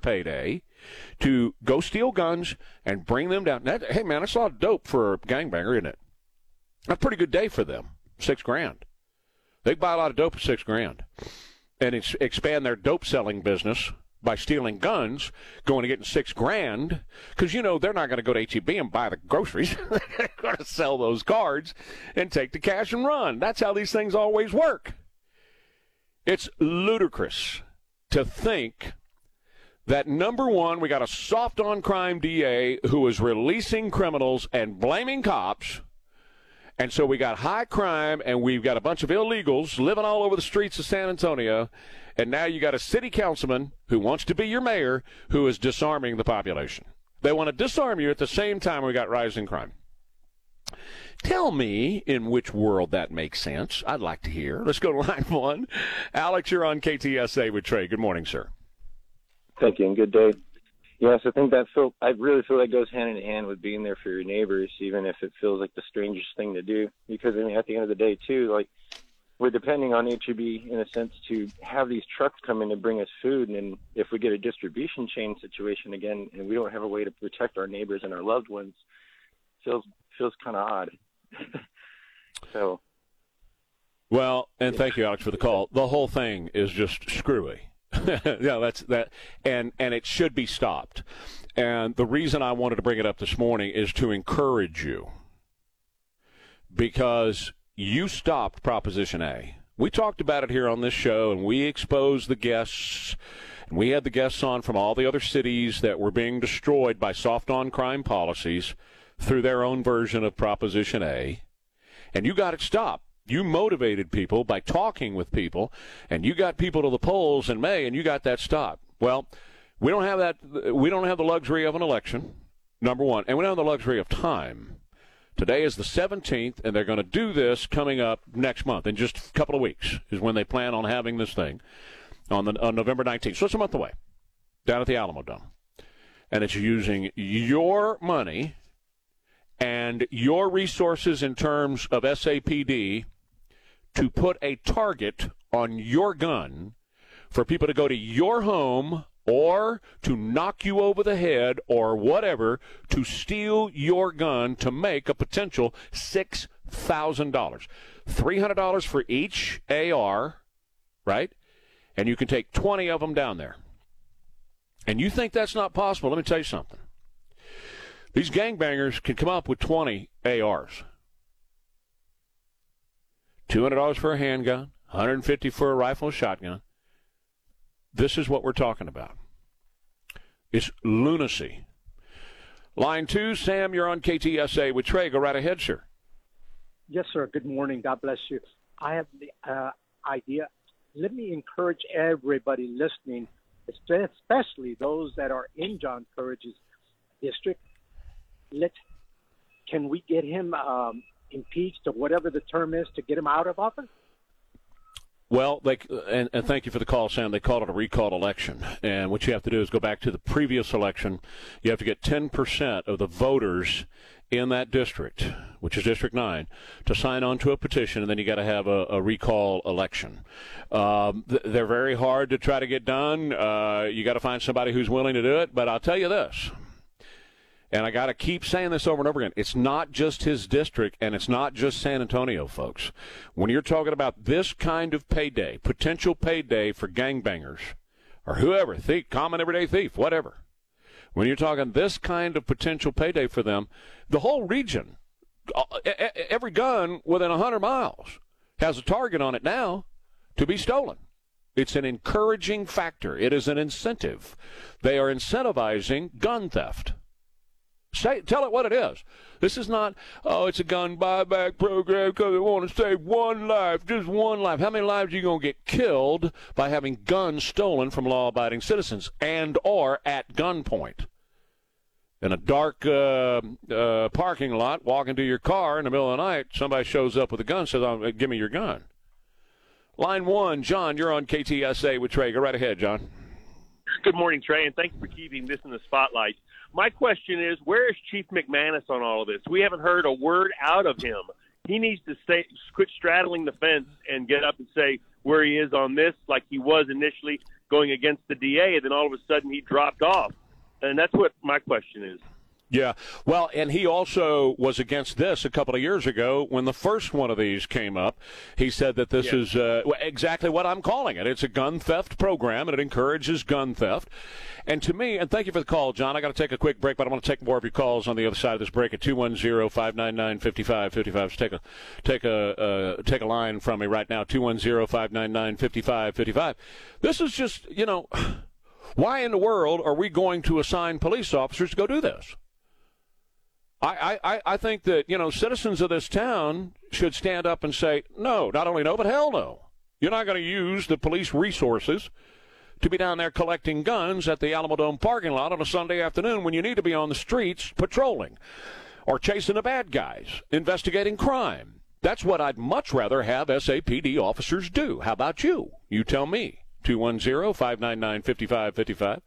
payday, to go steal guns and bring them down. Now, hey, man, that's a lot of dope for a gangbanger, isn't it? That's a pretty good day for them, $6,000. They buy a lot of dope for $6,000 and expand their dope-selling business by stealing guns, going to getting $6,000, because, you know, they're not going to go to HEB and buy the groceries. They're going to sell those cards and take the cash and run. That's how these things always work. It's ludicrous to think that, number one, we got a soft-on-crime DA who is releasing criminals and blaming cops, and so we got high crime, and we've got a bunch of illegals living all over the streets of San Antonio, and now you got a city councilman who wants to be your mayor who is disarming the population. They want to disarm you at the same time we got rising crime. Tell me in which world that makes sense. I'd like to hear. Let's go to line one. Alex, you're on KTSA with Trey. Good morning, sir. Thank you, and good day. Yes, I think I really feel that goes hand in hand with being there for your neighbors, even if it feels like the strangest thing to do. Because, I mean, at the end of the day, too, like, we're depending on HEB, in a sense, to have these trucks come in to bring us food. And if we get a distribution chain situation again and we don't have a way to protect our neighbors and our loved ones, feels kind of odd. So. Well, and thank you, Alex, for the call. The whole thing is just screwy. Yeah, that's that, and it should be stopped. And the reason I wanted to bring it up this morning is to encourage you, because you stopped Proposition A. We talked about it here on this show, and we exposed the guests, and we had the guests on from all the other cities that were being destroyed by soft-on crime policies through their own version of Proposition A, and you got it stopped. You motivated people by talking with people, and you got people to the polls in May, and you got that stopped. Well, we don't have that. We don't have the luxury of an election, number one, and we don't have the luxury of time. Today is the 17th, and they're going to do this coming up next month. In just a couple of weeks is when they plan on having this thing on November 19th. So it's a month away, down at the Alamo Dome, and it's using your money and your resources in terms of SAPD to put a target on your gun for people to go to your home or to knock you over the head or whatever to steal your gun to make a potential $6,000. $300 for each AR, right? And you can take 20 of them down there. And you think that's not possible. Let me tell you something. These gangbangers can come up with 20 ARs. $200 for a handgun, $150 for a rifle and shotgun. This is what we're talking about. It's lunacy. Line 2, Sam, you're on KTSA with Trey. Go right ahead, sir. Yes, sir. Good morning. God bless you. I have the idea. Let me encourage everybody listening, especially those that are in John Courage's district. Let's Can we get him impeached or whatever the term is to get him out of office? Well, and thank you for the call, Sam. They called it a recall election. And what you have to do is go back to the previous election. You have to get 10% of the voters in that district, which is District 9, to sign on to a petition, and then you got to have a recall election. They're very hard to try to get done. You got to find somebody who's willing to do it. But I'll tell you this, and I got to keep saying this over and over again, it's not just his district, and it's not just San Antonio, folks. When you're talking about this kind of payday, potential payday for gangbangers or whoever, thief, common everyday thief, whatever, when you're talking this kind of potential payday for them, the whole region, every gun within 100 miles has a target on it now to be stolen. It's an encouraging factor. It is an incentive. They are incentivizing gun theft. Tell it what it is. This is not, oh, it's a gun buyback program because they want to save one life, just one life. How many lives are you going to get killed by having guns stolen from law-abiding citizens and or at gunpoint? In a dark parking lot, walking to your car in the middle of the night, somebody shows up with a gun and says, oh, give me your gun. Line one, John, you're on KTSA with Trey. Go right ahead, John. Good morning, Trey, and thanks for keeping this in the spotlight. My question is, where is Chief McManus on all of this? We haven't heard a word out of him. He needs to quit straddling the fence and get up and say where he is on this, like he was initially going against the DA, and then all of a sudden he dropped off. And that's what my question is. Yeah, well, and he also was against this a couple of years ago when the first one of these came up. He said that this is exactly what I'm calling it. It's a gun theft program, and it encourages gun theft. And to me, and thank you for the call, John. I got to take a quick break, but I want to take more of your calls on the other side of this break at 210-599-5555. So take a line from me right now, 210-599-5555. This is just, you know, why in the world are we going to assign police officers to go do this? I think that, you know, citizens of this town should stand up and say, no, not only no, but hell no. You're not going to use the police resources to be down there collecting guns at the Alamo Dome parking lot on a Sunday afternoon when you need to be on the streets patrolling or chasing the bad guys, investigating crime. That's what I'd much rather have SAPD officers do. How about you? You tell me. 210-599-5555.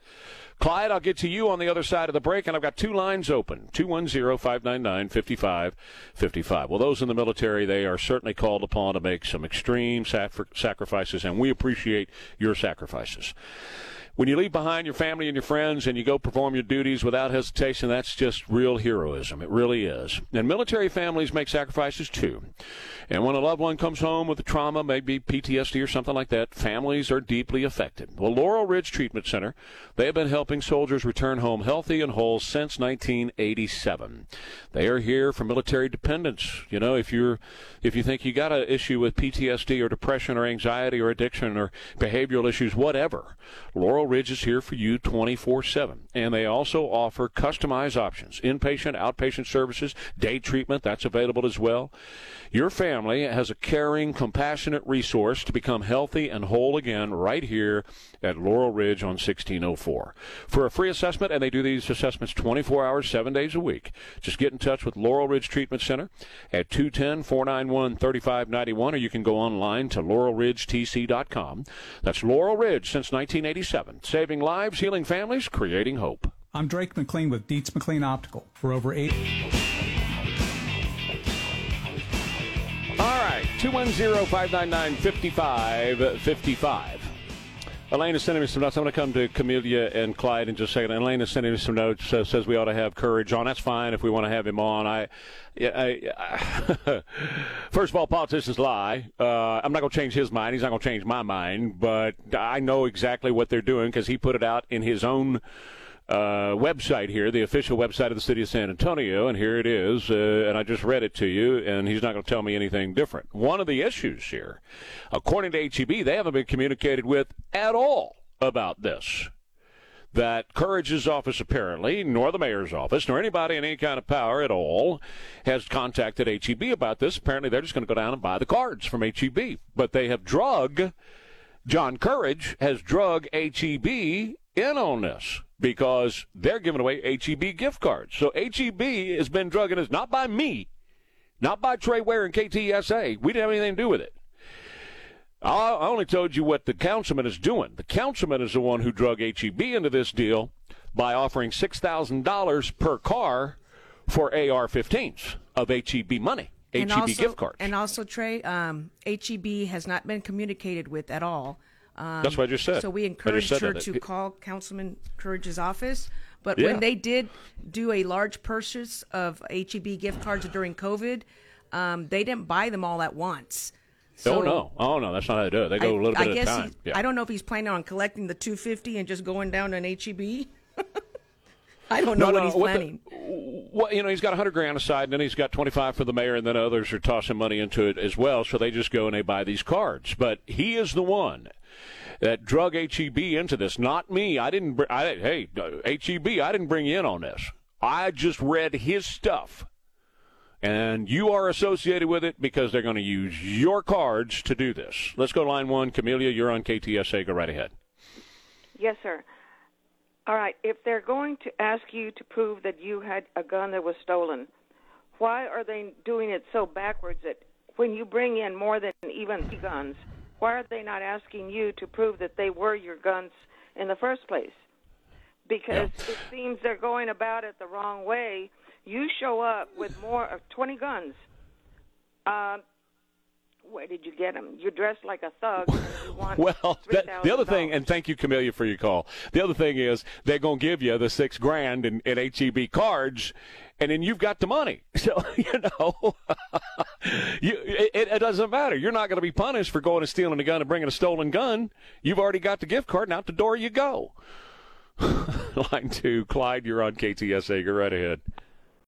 Clyde, I'll get to you on the other side of the break, and I've got two lines open, 210-599-5555. Well, those in the military, they are certainly called upon to make some extreme sacrifices, and we appreciate your sacrifices. When you leave behind your family and your friends and you go perform your duties without hesitation, that's just real heroism. It really is. And military families make sacrifices, too. And when a loved one comes home with a trauma, maybe PTSD or something like that, families are deeply affected. Well, Laurel Ridge Treatment Center, they have been helping soldiers return home healthy and whole since 1987. They are here for military dependents. You know, if you think you got an issue with PTSD or depression or anxiety or addiction or behavioral issues, whatever, Laurel Ridge is here for you 24/7, and they also offer customized options, inpatient, outpatient services, day treatment, that's available as well. Your family has a caring, compassionate resource to become healthy and whole again right here at Laurel Ridge on 1604. For a free assessment, and they do these assessments 24 hours, 7 days a week, just get in touch with Laurel Ridge Treatment Center at 210-491-3591, or you can go online to laurelridgetc.com. That's Laurel Ridge since 1987. Saving lives, healing families, creating hope. I'm Drake McLean with Dietz McLean Optical. For over 8. All right, 210-599-5555. Elaine is sending me some notes. I'm going to come to Camelia and Clyde in just a second. Elaine is sending me some notes. Says we ought to have Courage on. That's fine if we want to have him on. First of all, politicians lie. I'm not going to change his mind. He's not going to change my mind. But I know exactly what they're doing because he put it out in his own website here, the official website of the city of San Antonio, and here it is, and I just read it to you, and he's not going to tell me anything different. One of the issues here, according to HEB, they haven't been communicated with at all about this, that Courage's office apparently, nor the mayor's office, nor anybody in any kind of power at all has contacted HEB about this. Apparently they're just going to go down and buy the cards from HEB, but they have John Courage has drug HEB in on this. because they're giving away HEB gift cards. So HEB has been drugging us, not by me, not by Trey Ware and KTSA. We didn't have anything to do with it. I only told you what the councilman is doing. The councilman is the one who drug HEB into this deal by offering $6,000 per car for AR-15s of HEB money, and HEB also, gift cards. And also, Trey, HEB has not been communicated with at all. That's what I just said. So we encouraged her to call Councilman Courage's office. But when they did do a large purchase of HEB gift cards during COVID, they didn't buy them all at once. So, oh no, that's not how they do it. They go a little bit at a time. Yeah. I don't know if he's planning on collecting the $250 and just going down to an HEB. I don't know what he's planning. He's got $100,000 aside, and then he's got $25,000 for the mayor, and then others are tossing money into it as well. So they just go and they buy these cards. But he is the one that drug HEB into this, not me. Hey, HEB, I didn't bring you in on this. I just read his stuff. And you are associated with it because they're going to use your cards to do this. Let's go to line one. Camelia, you're on KTSA. Go right ahead. Yes, sir. All right. If they're going to ask you to prove that you had a gun that was stolen, why are they doing it so backwards that when you bring in more than even two guns, why are they not asking you to prove that they were your guns in the first place? Because it seems they're going about it the wrong way. You show up with more of 20 guns. Where did you get them? You're dressed like a thug. The other thing, and thank you, Camelia, for your call. The other thing is they're going to give you the $6,000 in HEB cards, and then you've got the money. So, it doesn't matter. You're not going to be punished for going and stealing a gun and bringing a stolen gun. You've already got the gift card, and out the door you go. Line 2, Clyde, you're on KTSA. Go right ahead.